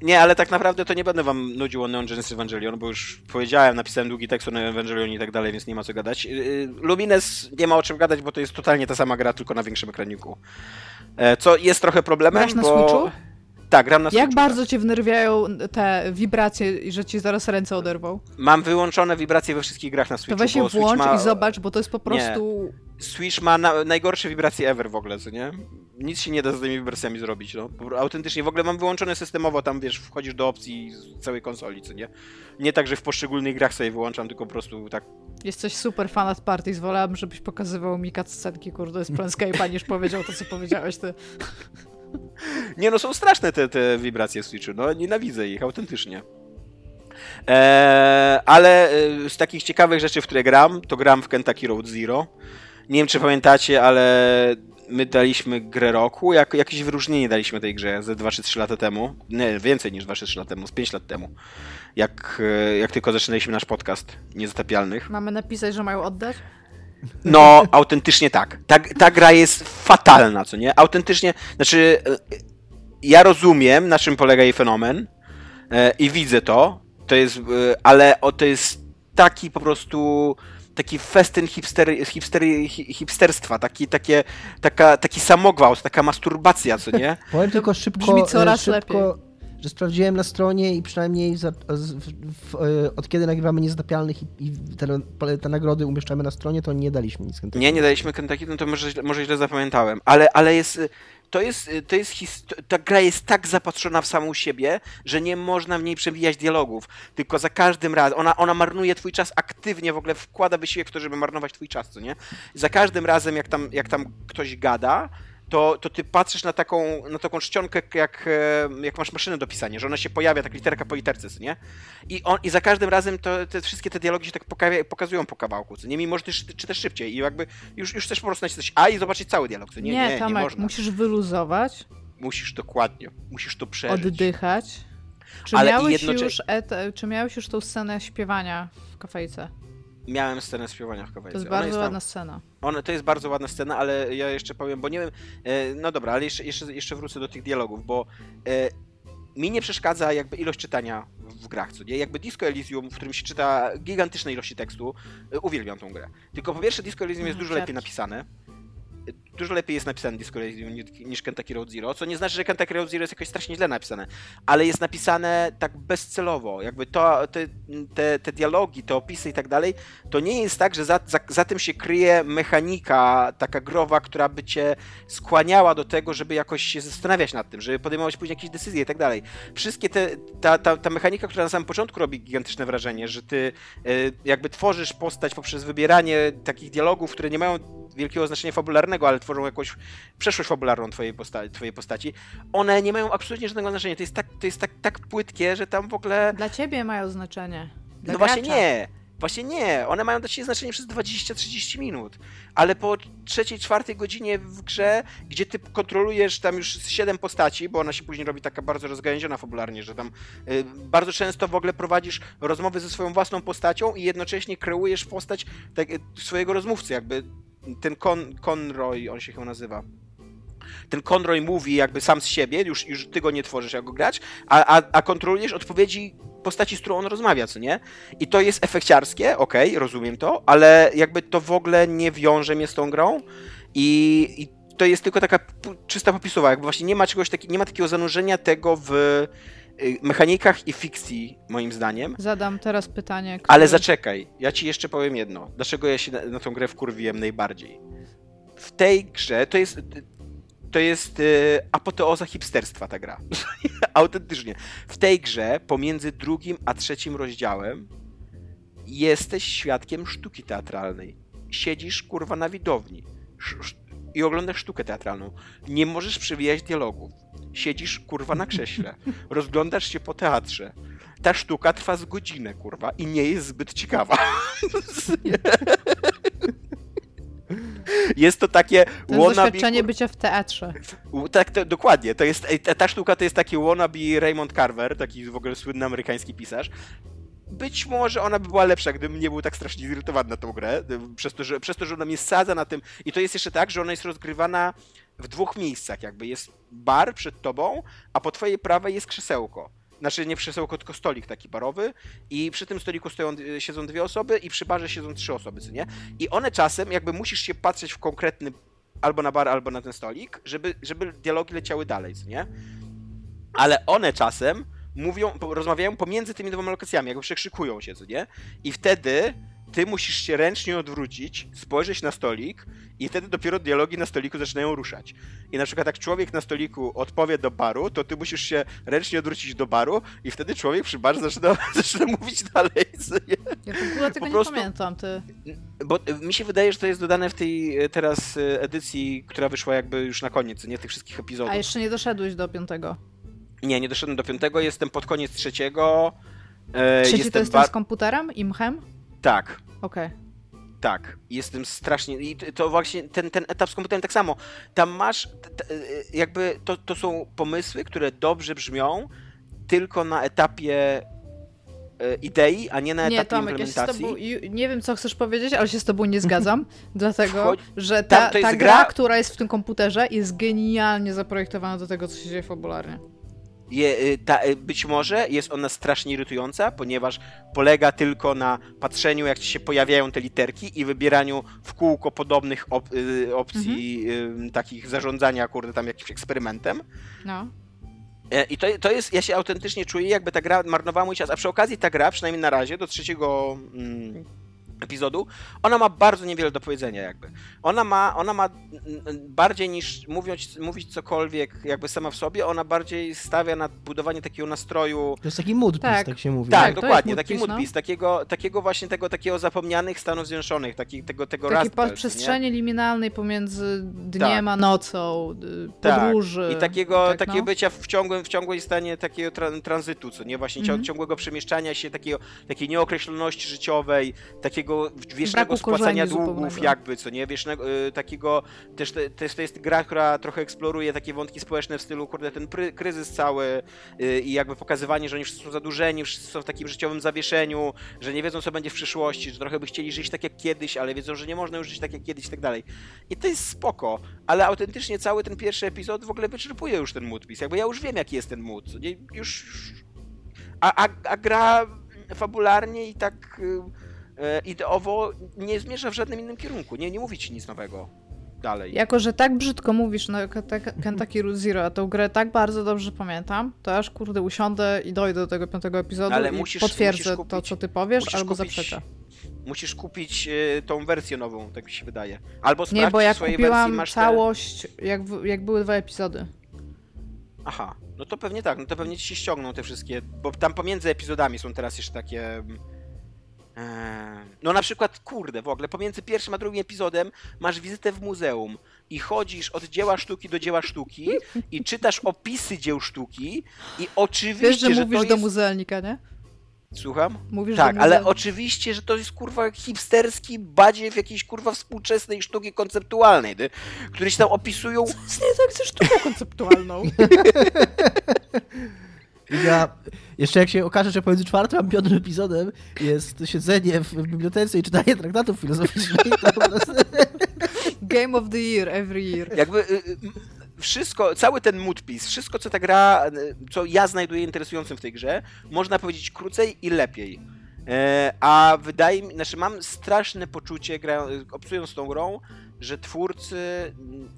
Nie, ale tak naprawdę to nie będę wam nudził o Neon Genesis Evangelion, bo już powiedziałem, napisałem długi tekst o Neon Evangelion i tak dalej, więc nie ma co gadać. Lumines nie ma o czym gadać, bo to jest totalnie ta sama gra, tylko na większym ekraniku. Co jest trochę problemem, bo... na Switchu? Tak, gram na Switchu. Jak bardzo cię wnerwiają te wibracje, że ci zaraz ręce oderwą? Mam wyłączone wibracje we wszystkich grach na Switchu. To weź się włącz i zobacz, bo to jest po prostu... Nie. Switch ma najgorsze wibracje ever w ogóle, co nie? Nic się nie da z tymi wibracjami zrobić, no. Autentycznie, w ogóle mam wyłączone systemowo, tam wiesz, wchodzisz do opcji całej konsoli, co nie? Nie tak, że w poszczególnych grach sobie wyłączam, tylko po prostu tak... Jesteś super fan at parties, wolałam, żebyś pokazywał mi cutscenki, kurde, z Planescape'a, niż powiedział to, co powiedziałeś ty. Nie no, są straszne te wibracje w Switchu, no nienawidzę ich, autentycznie. Ale z takich ciekawych rzeczy, w które gram, to gram w Kentucky Route Zero. Nie wiem, czy pamiętacie, ale my daliśmy grę roku, jakieś wyróżnienie daliśmy tej grze ze 2 czy 3 lata temu, nie, więcej niż 2 czy 3 lata temu, z 5 lat temu, jak tylko zaczynaliśmy nasz podcast Niezatapialnych. Mamy napisać, że mają oddać? No, autentycznie tak. Ta gra jest fatalna, co nie? Autentycznie, znaczy ja rozumiem, na czym polega jej fenomen i widzę to jest, ale to jest taki po prostu... Taki festyn hipsterstwa, taki samogwałt, taka masturbacja, co nie? Powiem tylko szybko, brzmi coraz szybko, że sprawdziłem na stronie i przynajmniej od kiedy nagrywamy Niezatapialnych i te nagrody umieszczamy na stronie, to nie daliśmy nic Kentucky. Nie daliśmy Kentucky, no to może źle zapamiętałem, ale jest... Ta gra jest tak zapatrzona w samą siebie, że nie można w niej przewijać dialogów. Tylko za każdym razem, ona marnuje twój czas aktywnie, w ogóle wkłada wysiłek w to, żeby marnować twój czas, co nie? Za każdym razem, jak tam ktoś gada, to ty patrzysz na taką czcionkę, jak masz maszynę do pisania, że ona się pojawia, tak literka po literce, co nie? I za każdym razem wszystkie te dialogi się tak pokazują po kawałku, co nie? Mimo, że ty czytasz szybciej i jakby już chcesz po prostu nacisnąć coś A i zobaczyć cały dialog, co nie? Nie, Tomek, nie można. Musisz wyluzować. Musisz dokładnie, musisz to przeżyć. Oddychać. Czy miałeś już tą scenę śpiewania w kafejce? Miałem scenę śpiewania w kawałce. To jest bardzo ładna scena. To jest bardzo ładna scena, ale ja jeszcze powiem, bo nie wiem... No dobra, ale jeszcze wrócę do tych dialogów, bo mi nie przeszkadza jakby ilość czytania w grach, co nie? Jakby Disco Elysium, w którym się czyta gigantyczne ilości tekstu, uwielbiam tą grę. Tylko po pierwsze Disco Elysium jest dużo lepiej napisane. Dużo lepiej jest napisane Disco Elysium niż Kentucky Route Zero, co nie znaczy, że Kentucky Route Zero jest jakoś strasznie źle napisane, ale jest napisane tak bezcelowo, jakby te dialogi, te opisy i tak dalej, to nie jest tak, że za tym się kryje mechanika taka growa, która by cię skłaniała do tego, żeby jakoś się zastanawiać nad tym, żeby podejmować później jakieś decyzje i tak dalej. Wszystkie ta mechanika, która na samym początku robi gigantyczne wrażenie, że ty jakby tworzysz postać poprzez wybieranie takich dialogów, które nie mają wielkiego znaczenia fabularnego, ale tworzą jakąś przeszłość fabularną twojej postaci, one nie mają absolutnie żadnego znaczenia. To jest tak płytkie, że tam w ogóle... Dla ciebie mają znaczenie. Dla gracza. Właśnie nie. One mają dla ciebie znaczenie przez 20-30 minut. Ale po trzeciej, czwartej godzinie w grze, gdzie ty kontrolujesz tam już 7 postaci, bo ona się później robi taka bardzo rozgałęziona fabularnie, że tam bardzo często w ogóle prowadzisz rozmowy ze swoją własną postacią i jednocześnie kreujesz postać swojego rozmówcy, jakby ten Conroy, on się chyba nazywa. Ten Conroy mówi jakby sam z siebie, już ty go nie tworzysz jako gracz, a kontrolujesz odpowiedzi postaci, z którą on rozmawia, co nie? I to jest efekciarskie, okej, rozumiem to, ale jakby to w ogóle nie wiąże mnie z tą grą i to jest tylko taka czysta popisowa, jakby właśnie nie ma takiego zanurzenia tego w mechanikach i fikcji, moim zdaniem. Zadam teraz pytanie, który... Ale zaczekaj, ja ci jeszcze powiem jedno. Dlaczego ja się na tą grę wkurwiłem najbardziej? W tej grze to jest apoteoza hipsterstwa ta gra. Autentycznie. W tej grze pomiędzy 2. a 3. rozdziałem jesteś świadkiem sztuki teatralnej. Siedzisz, kurwa, na widowni i oglądasz sztukę teatralną. Nie możesz przewijać dialogów. Siedzisz, kurwa, na krześle. Rozglądasz się po teatrze. Ta sztuka trwa z godzinę, kurwa, i nie jest zbyt ciekawa. Jest to takie... To jest doświadczenie bycia w teatrze. Tak, dokładnie. To jest, ta sztuka to jest taki wannabe Raymond Carver, taki w ogóle słynny amerykański pisarz. Być może ona by była lepsza, gdybym nie był tak strasznie zirytowany na tą grę, przez to, że ona mnie sadza na tym. I to jest jeszcze tak, że ona jest rozgrywana w 2 miejscach. Jakby jest bar przed tobą, a po twojej prawej jest krzesełko. Znaczy nie krzesełko, tylko stolik taki barowy i przy tym stoliku siedzą 2 osoby i przy barze siedzą 3 osoby, co nie? I one czasem jakby musisz się patrzeć w konkretny albo na bar, albo na ten stolik, żeby dialogi leciały dalej, co nie? Ale one czasem rozmawiają pomiędzy tymi 2 lokacjami, jakby przekrzykują się, co nie? I wtedy ty musisz się ręcznie odwrócić, spojrzeć na stolik i wtedy dopiero dialogi na stoliku zaczynają ruszać. I na przykład jak człowiek na stoliku odpowie do baru, to ty musisz się ręcznie odwrócić do baru i wtedy człowiek przy barze zaczyna mówić dalej. Ja w ogóle tego nie pamiętam. Bo mi się wydaje, że to jest dodane w tej teraz edycji, która wyszła jakby już na koniec, nie tych wszystkich epizodów. A jeszcze nie doszedłeś do 5. Nie doszedłem do 5, jestem pod koniec 3. Trzeci to jest ten z komputerem i mchem? Tak. Okej. Okay. Tak, jestem strasznie... I to właśnie ten etap z komputerem tak samo. Tam masz... jakby to są pomysły, które dobrze brzmią tylko na etapie idei, a nie na etapie implementacji. Ja się z tobą, nie wiem, co chcesz powiedzieć, ale się z tobą nie zgadzam, dlatego, że ta gra, która jest w tym komputerze, jest genialnie zaprojektowana do tego, co się dzieje fabularnie. Być może jest ona strasznie irytująca, ponieważ polega tylko na patrzeniu, jak ci się pojawiają te literki i wybieraniu w kółko podobnych opcji takich zarządzania, kurde, tam jakimś eksperymentem. No. I to jest, ja się autentycznie czuję, jakby ta gra marnowała mój czas, a przy okazji ta gra, przynajmniej na razie, do trzeciego epizodu, ona ma bardzo niewiele do powiedzenia jakby. Ona ma bardziej niż mówić cokolwiek jakby sama w sobie, ona bardziej stawia na budowanie takiego nastroju. To jest taki mood piece, tak się mówi. Tak, dokładnie, taki mood piece, takiego właśnie takiego zapomnianych Stanów Zjednoczonych, tego taki przestrzeni liminalnej pomiędzy dniem a nocą, podróży. Tak. I takiego bycia w ciągłej stanie takiego tranzytu, co nie? Właśnie ciągłego przemieszczania się, takiej nieokreśloności życiowej, takiego wiecznego spłacania długów jakby, co nie? Wiecznego, takiego, też to jest gra, która trochę eksploruje takie wątki społeczne w stylu, kurde, ten kryzys cały i jakby pokazywanie, że oni wszyscy są zadłużeni, wszyscy są w takim życiowym zawieszeniu, że nie wiedzą, co będzie w przyszłości, że trochę by chcieli żyć tak jak kiedyś, ale wiedzą, że nie można już żyć tak jak kiedyś i tak dalej. I to jest spoko, ale autentycznie cały ten pierwszy epizod w ogóle wyczerpuje już ten mood piece, jakby ja już wiem, jaki jest ten mood, nie? Już... A gra fabularnie i tak... ideowo nie zmierza w żadnym innym kierunku, nie mówi ci nic nowego dalej. Jako, że tak brzydko mówisz na Kentucky Route Zero, a tą grę tak bardzo dobrze pamiętam, to aż kurde usiądę i dojdę do tego 5. epizodu. Ale potwierdzę kupić, to, co ty powiesz, albo zaprzeczę. Musisz kupić tą wersję nową, tak mi się wydaje. Albo sprawdź, nie, bo ja kupiłam całość, jak były 2 epizody. Aha, no to pewnie tak, no to pewnie ci się ściągną te wszystkie, bo tam pomiędzy epizodami są teraz jeszcze takie... No na przykład, kurde, w ogóle pomiędzy pierwszym a drugim epizodem masz wizytę w muzeum i chodzisz od dzieła sztuki do dzieła sztuki i czytasz opisy dzieł sztuki i oczywiście, wiesz, że mówisz to do muzealnika, nie? Słucham? Mówisz, tak, ale oczywiście, że to jest kurwa hipsterski badziew jakiejś kurwa współczesnej sztuki konceptualnej, które się tam opisują... Co jest nie tak ze sztuką konceptualną? Ja, jeszcze jak się okaże, że pomiędzy 4. a 5. epizodem jest siedzenie w bibliotece i czytanie traktatów filozoficznych. Game of the year, every year. Jakby wszystko, cały ten mood piece, wszystko co ta gra, co ja znajduję interesującym w tej grze, można powiedzieć krócej i lepiej. A wydaje mi, znaczy mam straszne poczucie, obcując tą grą, że twórcy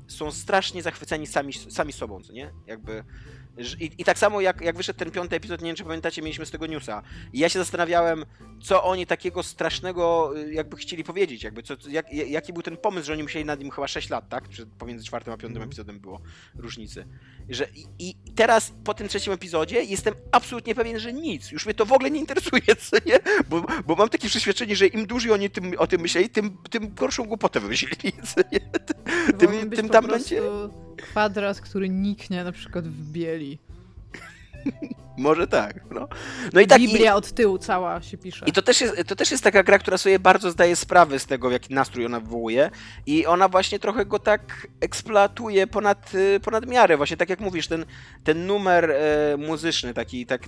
są strasznie zachwyceni sami sobą, co nie? Jakby... I tak samo jak wyszedł ten 5. epizod, nie wiem czy pamiętacie, mieliśmy z tego newsa. I ja się zastanawiałem, co oni takiego strasznego jakby chcieli powiedzieć, jakby jaki był ten pomysł, że oni musieli nad nim chyba 6 lat, tak? Pomiędzy 4. a 5. epizodem było różnicy. I teraz po tym 3. epizodzie jestem absolutnie pewien, że nic, już mnie to w ogóle nie interesuje, co nie? Bo mam takie przeświadczenie, że im dłużej oni o tym myśleli, tym gorszą głupotę wymyślili, co nie? Tym tam będzie... Kwadrat, który niknie na przykład w bieli. Może tak, no. No i tak Biblia od tyłu cała się pisze. I to też jest taka gra, która sobie bardzo zdaje sprawę z tego, jaki nastrój ona wywołuje. I ona właśnie trochę go tak eksploatuje ponad miarę. Właśnie tak jak mówisz, ten numer muzyczny,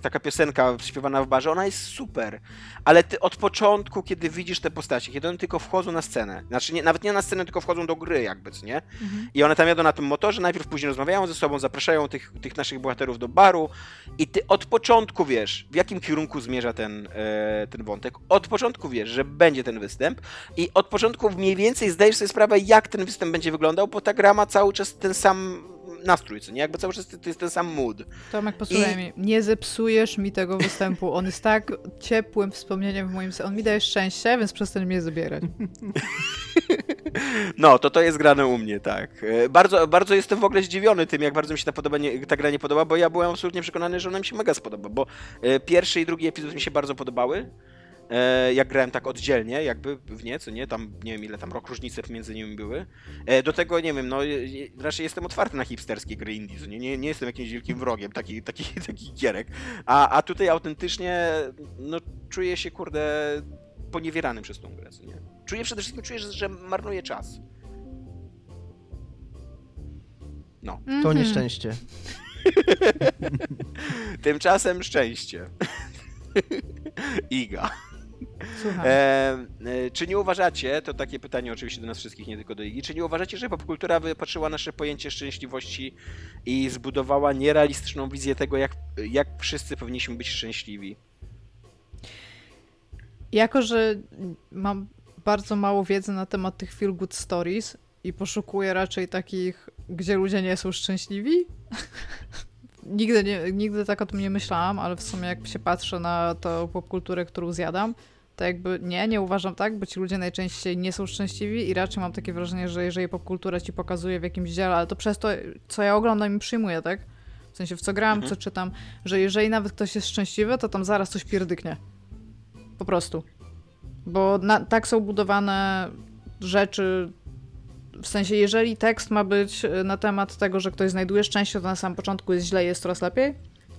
taka piosenka śpiewana w barze, ona jest super. Ale ty od początku, kiedy widzisz te postacie, kiedy one tylko wchodzą na scenę, znaczy nawet nie na scenę, tylko wchodzą do gry jakby, co nie? Mhm. I one tam jadą na tym motorze, najpierw później rozmawiają ze sobą, zapraszają tych naszych bohaterów do baru i ty od początku wiesz, w jakim kierunku zmierza ten wątek. Od początku wiesz, że będzie ten występ i od początku mniej więcej zdajesz sobie sprawę, jak ten występ będzie wyglądał, bo ta gra ma cały czas ten sam nastrój, co nie? Jakby cały czas to jest ten sam mood. Tomek, posłuchaj mi, nie zepsujesz mi tego występu. On jest tak ciepłym wspomnieniem w moim sercu. On mi daje szczęście, więc przestań mnie zabierać. No, to jest grane u mnie, tak. Bardzo, bardzo jestem w ogóle zdziwiony tym, jak bardzo mi się ta gra nie podoba, bo ja byłem absolutnie przekonany, że ona mi się mega spodoba, bo pierwszy i drugi epizod mi się bardzo podobały. Jak grałem tak oddzielnie, jakby w nie, co nie, tam nie wiem ile tam rok różnice pomiędzy nimi były. Do tego nie wiem, no raczej jestem otwarty na hipsterskie gry indie, co nie jestem jakimś wielkim wrogiem taki gierek. A tutaj autentycznie no czuję się kurde poniewieranym przez tą grę, nie? Przede wszystkim czuję, że marnuję czas. No. To nieszczęście. Tymczasem szczęście. Iga. Słucham. Czy nie uważacie, to takie pytanie oczywiście do nas wszystkich, nie tylko do Igi, czy nie uważacie, że popkultura wypatrzyła nasze pojęcie szczęśliwości i zbudowała nierealistyczną wizję tego, jak wszyscy powinniśmy być szczęśliwi? Jako że mam bardzo mało wiedzy na temat tych feel good stories i poszukuję raczej takich, gdzie ludzie nie są szczęśliwi, nigdy tak o tym nie myślałam, ale w sumie jak się patrzę na tą popkulturę, którą zjadam, to jakby nie uważam tak, bo ci ludzie najczęściej nie są szczęśliwi i raczej mam takie wrażenie, że jeżeli popkultura ci pokazuje w jakimś dziele, ale to przez to, co ja oglądam i przyjmuję, tak? W sensie w co gram, co czytam, że jeżeli nawet ktoś jest szczęśliwy, to tam zaraz coś pierdyknie. Po prostu. Bo tak są budowane rzeczy. W sensie, jeżeli tekst ma być na temat tego, że ktoś znajduje szczęście, to na samym początku jest źle, jest coraz lepiej.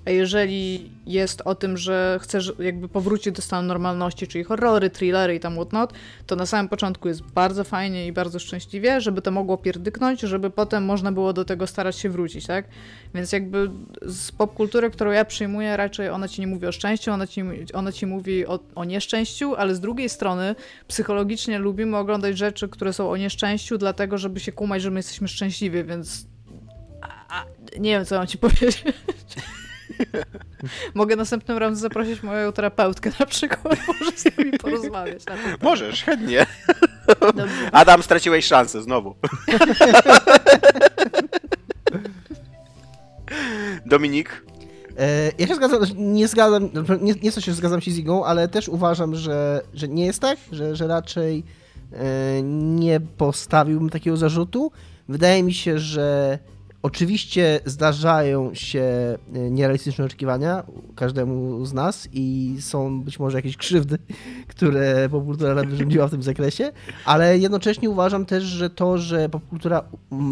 A jeżeli jest o tym, że chcesz jakby powrócić do stanu normalności, czyli horrory, thrillery i tam whatnot, to na samym początku jest bardzo fajnie i bardzo szczęśliwie, żeby to mogło pierdyknąć, żeby potem można było do tego starać się wrócić, tak? Więc jakby z popkultury, którą ja przyjmuję, raczej ona ci nie mówi o szczęściu, ona ci mówi o nieszczęściu, ale z drugiej strony psychologicznie lubimy oglądać rzeczy, które są o nieszczęściu, dlatego żeby się kumać, że my jesteśmy szczęśliwi, więc... nie wiem, co mam ci powiedzieć. Mogę następnym razem zaprosić moją terapeutkę na przykład, może z nimi porozmawiać. Możesz, chętnie. Dobrze. Adam, straciłeś szansę znowu. Dominik? Ja się zgadzam, nie zgadzam się z Igą, ale też uważam, że nie jest tak, że raczej nie postawiłbym takiego zarzutu. Wydaje mi się, że oczywiście zdarzają się nierealistyczne oczekiwania każdemu z nas i są być może jakieś krzywdy, które popkultura nam wyrządziła w tym zakresie, ale jednocześnie uważam też, że to, że popkultura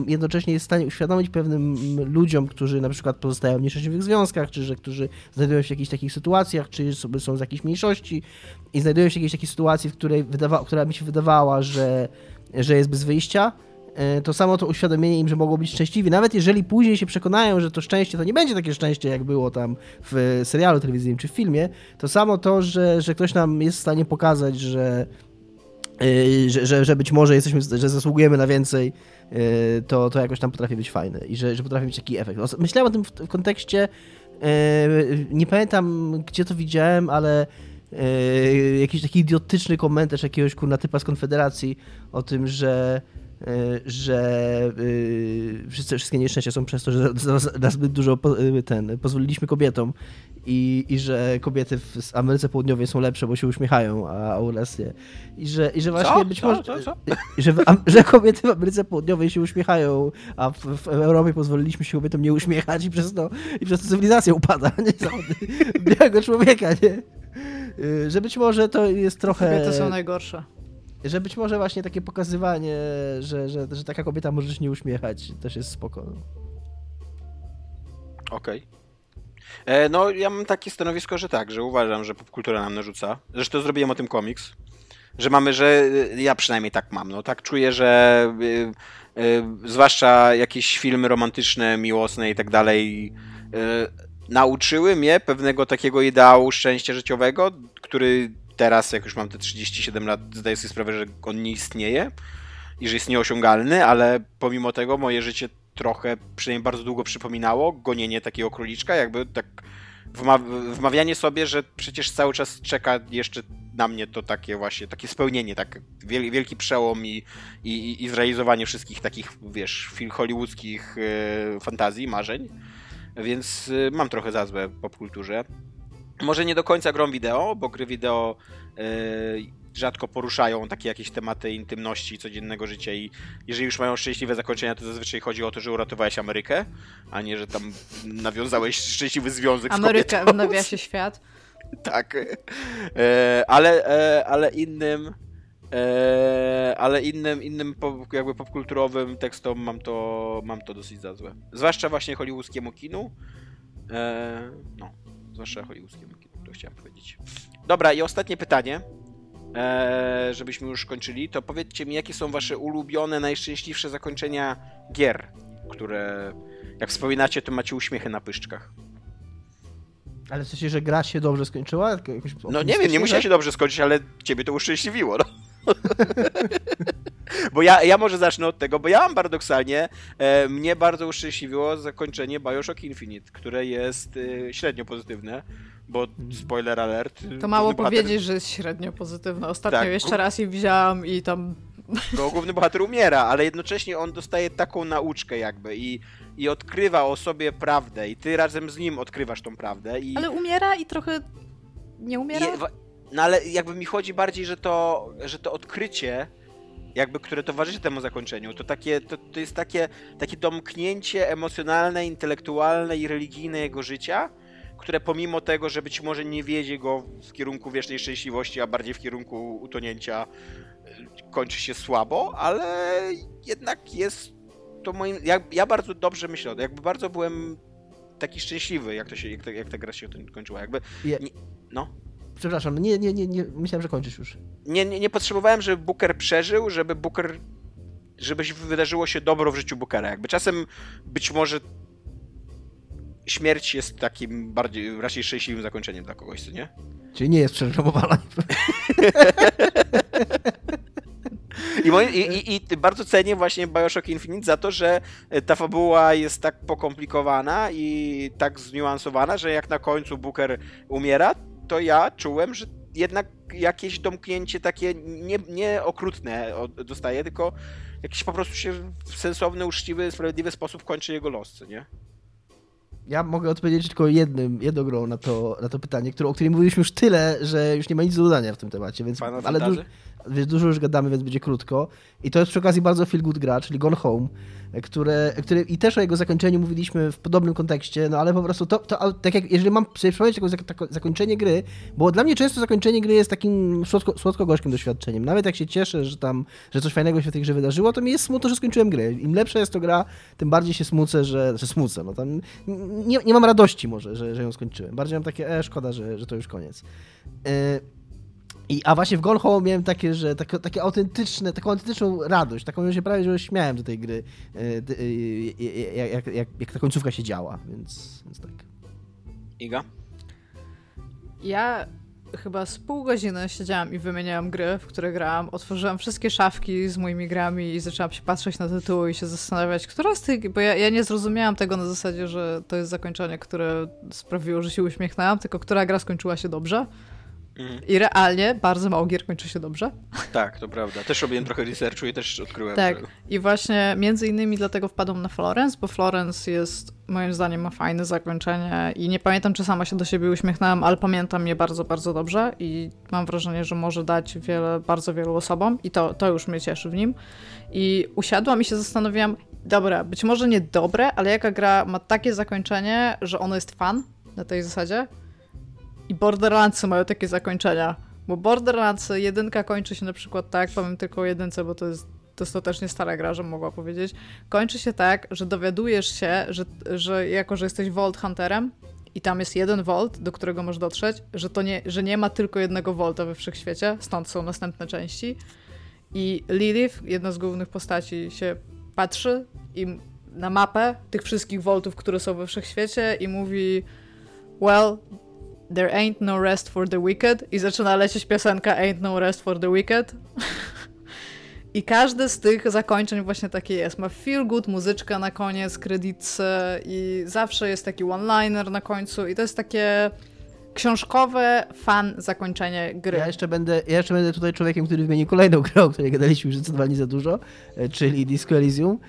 jednocześnie jest w stanie uświadomić pewnym ludziom, którzy na przykład pozostają w nieszczęśliwych związkach, czy że którzy znajdują się w jakichś takich sytuacjach, czy są z jakiejś mniejszości i znajdują się w jakiejś takiej sytuacji, w której która mi się wydawała, że jest bez wyjścia, to samo to uświadomienie im, że mogą być szczęśliwi, nawet jeżeli później się przekonają, że to szczęście to nie będzie takie szczęście, jak było tam w serialu telewizyjnym czy w filmie, to samo to, że ktoś nam jest w stanie pokazać, że być może że zasługujemy na więcej, to jakoś tam potrafi być fajne i że potrafi mieć taki efekt. Myślałem o tym w kontekście, nie pamiętam gdzie to widziałem, ale jakiś taki idiotyczny komentarz jakiegoś kurna typa z Konfederacji o tym, że wszystkie nieszczęścia są przez to, że za zbyt dużo pozwoliliśmy kobietom i że kobiety w Ameryce Południowej są lepsze, bo się uśmiechają, a u nas nie. I że właśnie co? Być może... Co? Że kobiety w Ameryce Południowej się uśmiechają, a w Europie pozwoliliśmy się kobietom nie uśmiechać i przez to cywilizacja upada, nie? Białego człowieka, nie? Że być może to jest trochę... Kobiety są najgorsze. Że być może właśnie takie pokazywanie, że taka kobieta może się nie uśmiechać, też jest spoko. Okej. No, ja mam takie stanowisko, że tak, że uważam, że popkultura nam narzuca. Zresztą zrobiłem o tym komiks. Ja przynajmniej tak mam, no tak czuję, że zwłaszcza jakieś filmy romantyczne, miłosne i tak dalej nauczyły mnie pewnego takiego ideału szczęścia życiowego, który... Teraz, jak już mam te 37 lat, zdaję sobie sprawę, że on nie istnieje i że jest nieosiągalny, ale pomimo tego moje życie trochę, przynajmniej bardzo długo przypominało gonienie takiego króliczka, jakby tak wmawianie sobie, że przecież cały czas czeka jeszcze na mnie to takie właśnie, takie spełnienie, tak wielki przełom i zrealizowanie wszystkich takich, wiesz, hollywoodzkich fantazji, marzeń, więc mam trochę za złe popkulturze. Może nie do końca grom wideo, bo gry wideo rzadko poruszają takie jakieś tematy intymności codziennego życia i jeżeli już mają szczęśliwe zakończenia, to zazwyczaj chodzi o to, że uratowałeś Amerykę, a nie, że tam nawiązałeś szczęśliwy związek z kobietą. Ameryka w nawiasie świat. Tak, ale innym jakby popkulturowym tekstom mam to dosyć za złe. Zwłaszcza właśnie hollywoodzkiemu kinu. Zwłaszcza hollywoodzkiemu kinu, to chciałem powiedzieć. Dobra, i ostatnie pytanie. żebyśmy już kończyli, to powiedzcie mi, jakie są wasze ulubione, najszczęśliwsze zakończenia gier, które jak wspominacie, to macie uśmiechy na pyszczkach. Ale w sensie, że gra się dobrze skończyła? No nie wiem, nie musiała się dobrze skończyć, ale ciebie to uszczęśliwiło, no. Bo ja może zacznę od tego, bo ja mam paradoksalnie, mnie bardzo uszczęśliwiło zakończenie BioShock Infinite, które jest średnio pozytywne, bo spoiler alert. To mało powiedzieć, że jest średnio pozytywne. Ostatnio tak, jeszcze raz je widziałam i tam... Bo główny bohater umiera, ale jednocześnie on dostaje taką nauczkę jakby i odkrywa o sobie prawdę i ty razem z nim odkrywasz tą prawdę. I... Ale umiera i trochę nie umiera? No ale jakby mi chodzi bardziej, że to odkrycie, jakby, które towarzyszy temu zakończeniu, to jest takie domknięcie emocjonalne, intelektualne i religijne jego życia, które pomimo tego, że być może nie wiedzie go w kierunku wiecznej szczęśliwości, a bardziej w kierunku utonięcia, kończy się słabo, ale jednak jest to moim... Ja bardzo dobrze myślę, jakby bardzo byłem taki szczęśliwy, jak ta gra się kończyła. Jakby, Przepraszam, nie, myślałem, że kończysz już. Nie potrzebowałem, żeby Booker przeżył, żeby wydarzyło się dobro w życiu Bookera. Jakby czasem być może śmierć jest takim bardziej, raczej szczęśliwym zakończeniem dla kogoś, co nie? Czyli nie jest przeżałowana. I bardzo cenię właśnie BioShock Infinite za to, że ta fabuła jest tak pokomplikowana i tak zniuansowana, że jak na końcu Booker umiera, to ja czułem, że jednak jakieś domknięcie takie nie okrutne dostaje, tylko jakiś po prostu się w sensowny, uczciwy, sprawiedliwy sposób kończy jego los, nie? Ja mogę odpowiedzieć tylko jedną grą na to pytanie, o której mówiliśmy już tyle, że już nie ma nic do dodania w tym temacie, więc ale dużo już gadamy, więc będzie krótko. I to jest przy okazji bardzo feel good gra, czyli Gone Home, które i też o jego zakończeniu mówiliśmy w podobnym kontekście, no ale po prostu to tak jak, jeżeli mam sobie przypomnieć zakończenie gry, bo dla mnie często zakończenie gry jest takim słodko-gorzkim doświadczeniem. Nawet jak się cieszę, że coś fajnego się w tej grze wydarzyło, to mi jest smutno, że skończyłem grę. Im lepsza jest to gra, tym bardziej się smucę, że smucę. No tam nie mam radości może, że ją skończyłem. Bardziej mam takie, szkoda, że to już koniec. A właśnie w Gone Home miałem taką autentyczną radość, taką, że się prawie śmiałem do tej gry, jak ta końcówka się działa, więc tak. Iga? Ja chyba z pół godziny siedziałam i wymieniałam gry, w które grałam, otworzyłam wszystkie szafki z moimi grami i zaczęłam się patrzeć na tytuły i się zastanawiać, która z tych... Bo ja nie zrozumiałam tego na zasadzie, że to jest zakończenie, które sprawiło, że się uśmiechnęłam, tylko która gra skończyła się dobrze. I realnie bardzo mało gier kończy się dobrze. Tak, to prawda. Też robiłem trochę researchu i też odkryłem. Tak. Że... I właśnie między innymi dlatego wpadłam na Florence, bo Florence jest, moim zdaniem, ma fajne zakończenie i nie pamiętam, czy sama się do siebie uśmiechnęłam, ale pamiętam je bardzo, bardzo dobrze i mam wrażenie, że może dać bardzo wielu osobom i to już mnie cieszy w nim. I usiadłam i się zastanowiłam, dobra, być może nie dobre, ale jaka gra ma takie zakończenie, że ono jest fun na tej zasadzie? I Borderlandsy mają takie zakończenia, bo Borderlandsy 1 kończy się na przykład tak, powiem tylko o 1, bo to jest dostatecznie stara gra, że mogła powiedzieć, kończy się tak, że dowiadujesz się, że jako, że jesteś Vault Hunterem i tam jest jeden Vault, do którego możesz dotrzeć, że nie ma tylko jednego Vaulta we wszechświecie, stąd są następne części i Lilith, jedna z głównych postaci, się patrzy i na mapę tych wszystkich Vaultów, które są we wszechświecie i mówi, well... There ain't no rest for the wicked i zaczyna lecieć piosenka Ain't no rest for the wicked i każdy z tych zakończeń właśnie takie jest, ma feel good, muzyczka na koniec, kredytce i zawsze jest taki one-liner na końcu i to jest takie książkowe fan zakończenie gry. Ja jeszcze będę tutaj człowiekiem, który wymieni kolejną grę, o której gadaliśmy już zdecydowanie za dużo, czyli Disco Elysium.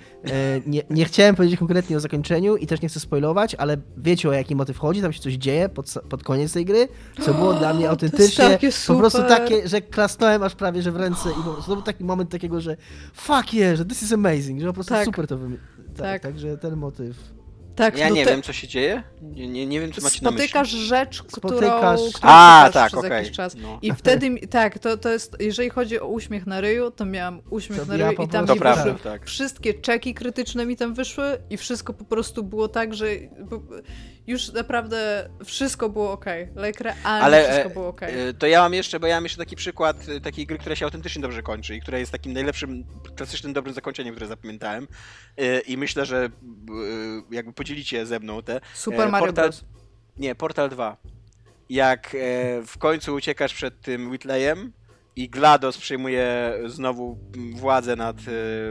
Nie chciałem powiedzieć konkretnie o zakończeniu i też nie chcę spoilować, ale wiecie, o jaki motyw chodzi, tam się coś dzieje pod koniec tej gry, co było dla mnie autentycznie po prostu takie, że klasnąłem aż prawie, że w ręce i po prostu to był taki moment takiego, że fuck yeah, że this is amazing, że po prostu super to... Także ten motyw... Tak, ja nie wiem, co się dzieje. Nie wiem, co macie na myśli. Spotykasz rzecz, którą tak, przez jakiś czas. No. I wtedy, tak, to jest, jeżeli chodzi o uśmiech na ryju, to miałam uśmiech na ryju i tam mi wyszły wszystkie czeki krytyczne mi tam wyszły i wszystko po prostu było tak, że już naprawdę wszystko było okej. Realnie wszystko było okej. To ja mam jeszcze, bo ja mam jeszcze taki przykład takiej gry, która się autentycznie dobrze kończy i która jest takim najlepszym, klasycznym, dobrym zakończeniem, które zapamiętałem. I myślę, że jakby podzielicie ze mną te... Super Mario Bros. Nie, Portal 2. Jak w końcu uciekasz przed tym Whitleyem i GLaDOS przejmuje znowu władzę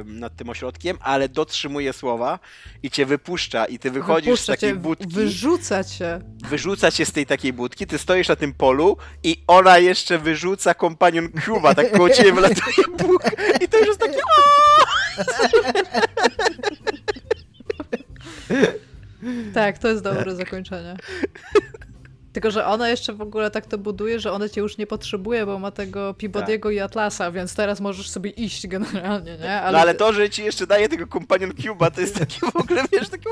nad tym ośrodkiem, ale dotrzymuje słowa i cię wypuszcza i ty wychodzisz z takiej budki. Wyrzuca cię. Wyrzuca cię z tej takiej budki, ty stoisz na tym polu i ona jeszcze wyrzuca kompanion Cuba, tak koło ciebie wylatuje Bóg i to już jest takie... Tak, to jest dobre zakończenie. Tylko, że ona jeszcze w ogóle tak to buduje, że ona cię już nie potrzebuje, bo ma tego Peabody'ego i Atlasa, więc teraz możesz sobie iść generalnie, nie? Ale... No ale to, że ci jeszcze daje tego Companion Cube'a, to jest takie w ogóle, wiesz, takie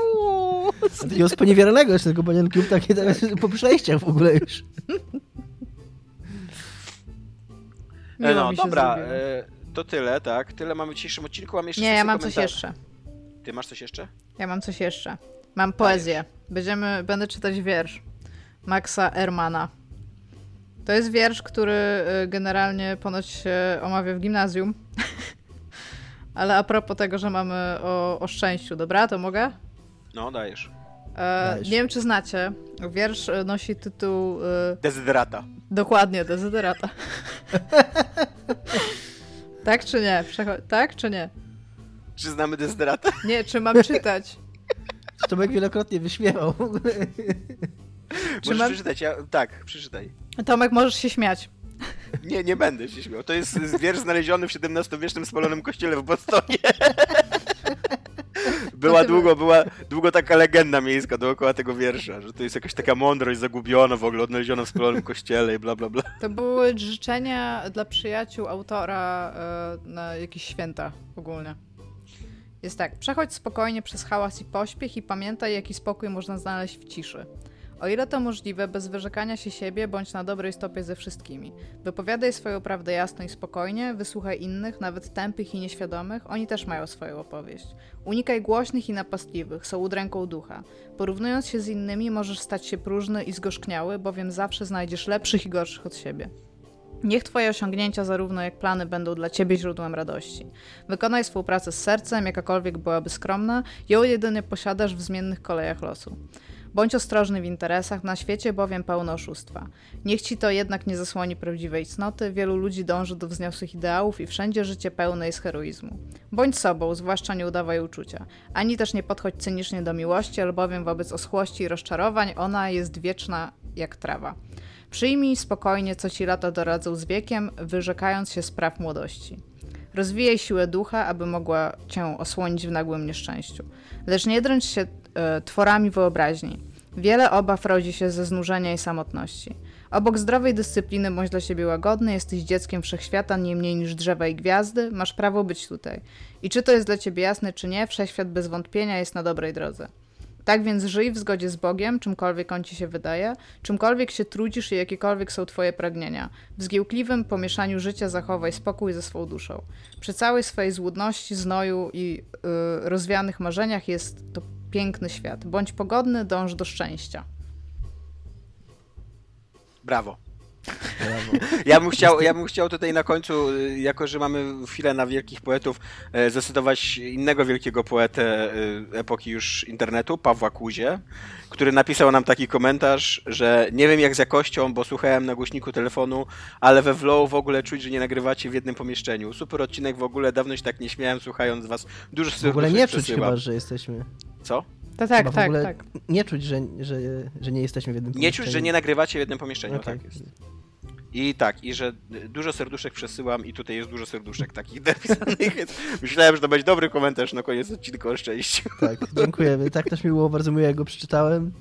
I już poniewieralego jeszcze tego Companion Cube, takie teraz po przejściach w ogóle już. No dobra, to tyle, tak? Tyle mamy w dzisiejszym odcinku, mam jeszcze Nie, ja mam coś jeszcze. Ty masz coś jeszcze? Ja mam coś jeszcze. Mam poezję. Będę czytać wiersz Maxa Ehrmana. To jest wiersz, który generalnie ponoć się omawia w gimnazjum. Ale a propos tego, że mamy o szczęściu, dobra? To mogę? No, dajesz. Nie wiem, czy znacie. Wiersz nosi tytuł... Dezyderata. Dokładnie, Dezyderata. Tak czy nie? Tak czy nie? Czy znamy Dezyderatę? Nie, czy mam czytać? Tomek wielokrotnie wyśmiewał. Możesz przeczytać, tak, przeczytaj. Tomek, możesz się śmiać. Nie, nie będę się śmiał. To jest wiersz znaleziony w XVII-wiecznym spalonym kościele w Bostonie. Była długo taka legenda miejska dookoła tego wiersza, że to jest jakaś taka mądrość zagubiona w ogóle, odnaleziona w spalonym kościele i bla, bla, bla. To były życzenia dla przyjaciół autora na jakieś święta ogólnie. Jest tak, przechodź spokojnie przez hałas i pośpiech i pamiętaj, jaki spokój można znaleźć w ciszy. O ile to możliwe, bez wyrzekania się siebie, bądź na dobrej stopie ze wszystkimi. Wypowiadaj swoją prawdę jasno i spokojnie, wysłuchaj innych, nawet tępych i nieświadomych, oni też mają swoją opowieść. Unikaj głośnych i napastliwych, są udręką ducha. Porównując się z innymi, możesz stać się próżny i zgorzkniały, bowiem zawsze znajdziesz lepszych i gorszych od siebie. Niech twoje osiągnięcia, zarówno jak plany, będą dla ciebie źródłem radości. Wykonaj współpracę z sercem, jakakolwiek byłaby skromna, ją jedynie posiadasz w zmiennych kolejach losu. Bądź ostrożny w interesach, na świecie bowiem pełno oszustwa. Niech ci to jednak nie zasłoni prawdziwej cnoty, wielu ludzi dąży do wzniosłych ideałów i wszędzie życie pełne jest heroizmu. Bądź sobą, zwłaszcza nie udawaj uczucia. Ani też nie podchodź cynicznie do miłości, albowiem wobec oschłości i rozczarowań ona jest wieczna jak trawa. Przyjmij spokojnie, co ci lata doradzą z wiekiem, wyrzekając się spraw młodości. Rozwijaj siłę ducha, aby mogła cię osłonić w nagłym nieszczęściu. Lecz nie dręcz się tworami wyobraźni. Wiele obaw rodzi się ze znużenia i samotności. Obok zdrowej dyscypliny bądź dla siebie łagodny, jesteś dzieckiem wszechświata nie mniej niż drzewa i gwiazdy, masz prawo być tutaj. I czy to jest dla ciebie jasne, czy nie, wszechświat bez wątpienia jest na dobrej drodze. Tak więc żyj w zgodzie z Bogiem, czymkolwiek on ci się wydaje, czymkolwiek się trudzisz i jakiekolwiek są twoje pragnienia. W zgiełkliwym pomieszaniu życia zachowaj spokój ze swą duszą. Przy całej swojej złudności, znoju i rozwianych marzeniach jest to piękny świat. Bądź pogodny, dąż do szczęścia. Brawo. Ja bym chciał tutaj na końcu, jako że mamy chwilę na wielkich poetów, zacytować innego wielkiego poetę epoki już internetu, Pawła Kuzię, który napisał nam taki komentarz, że nie wiem jak z jakością, bo słuchałem na głośniku telefonu, ale we Flow w ogóle czuć, że nie nagrywacie w jednym pomieszczeniu. Super odcinek w ogóle, dawno się tak nie śmiałem słuchając was. Dużo w ogóle nie czuć chyba, że jesteśmy. Co? To tak, tak. Nie czuć, że nie jesteśmy w jednym pomieszczeniu. Nie czuć, że nie nagrywacie w jednym pomieszczeniu, okay. Tak jest. I że dużo serduszek przesyłam i tutaj jest dużo serduszek takich napisanych, więc myślałem, że to będzie dobry komentarz na koniec odcinka o szczęściu. Tak, dziękujemy. Tak też mi było bardzo miło, jak go przeczytałem.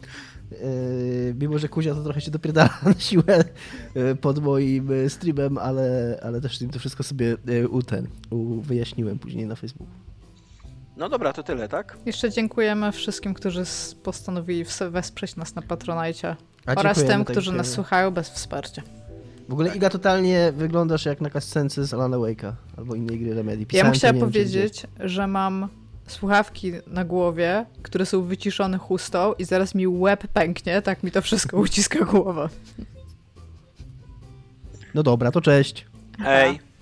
Mimo, że Kuzia to trochę się dopierdala na siłę pod moim streamem, ale też z nim to wszystko sobie wyjaśniłem później na Facebooku. No dobra, to tyle, tak? Jeszcze dziękujemy wszystkim, którzy postanowili wesprzeć nas na Patronite oraz tym, którzy nas słuchają bez wsparcia. W ogóle tak. Iga, totalnie wyglądasz jak na kascency z Alana Wake'a albo innej gry Remedy. Pisałem, ja bym chciała powiedzieć, że mam słuchawki na głowie, które są wyciszone chustą i zaraz mi łeb pęknie, tak mi to wszystko uciska głowa. No dobra, to cześć. Hej.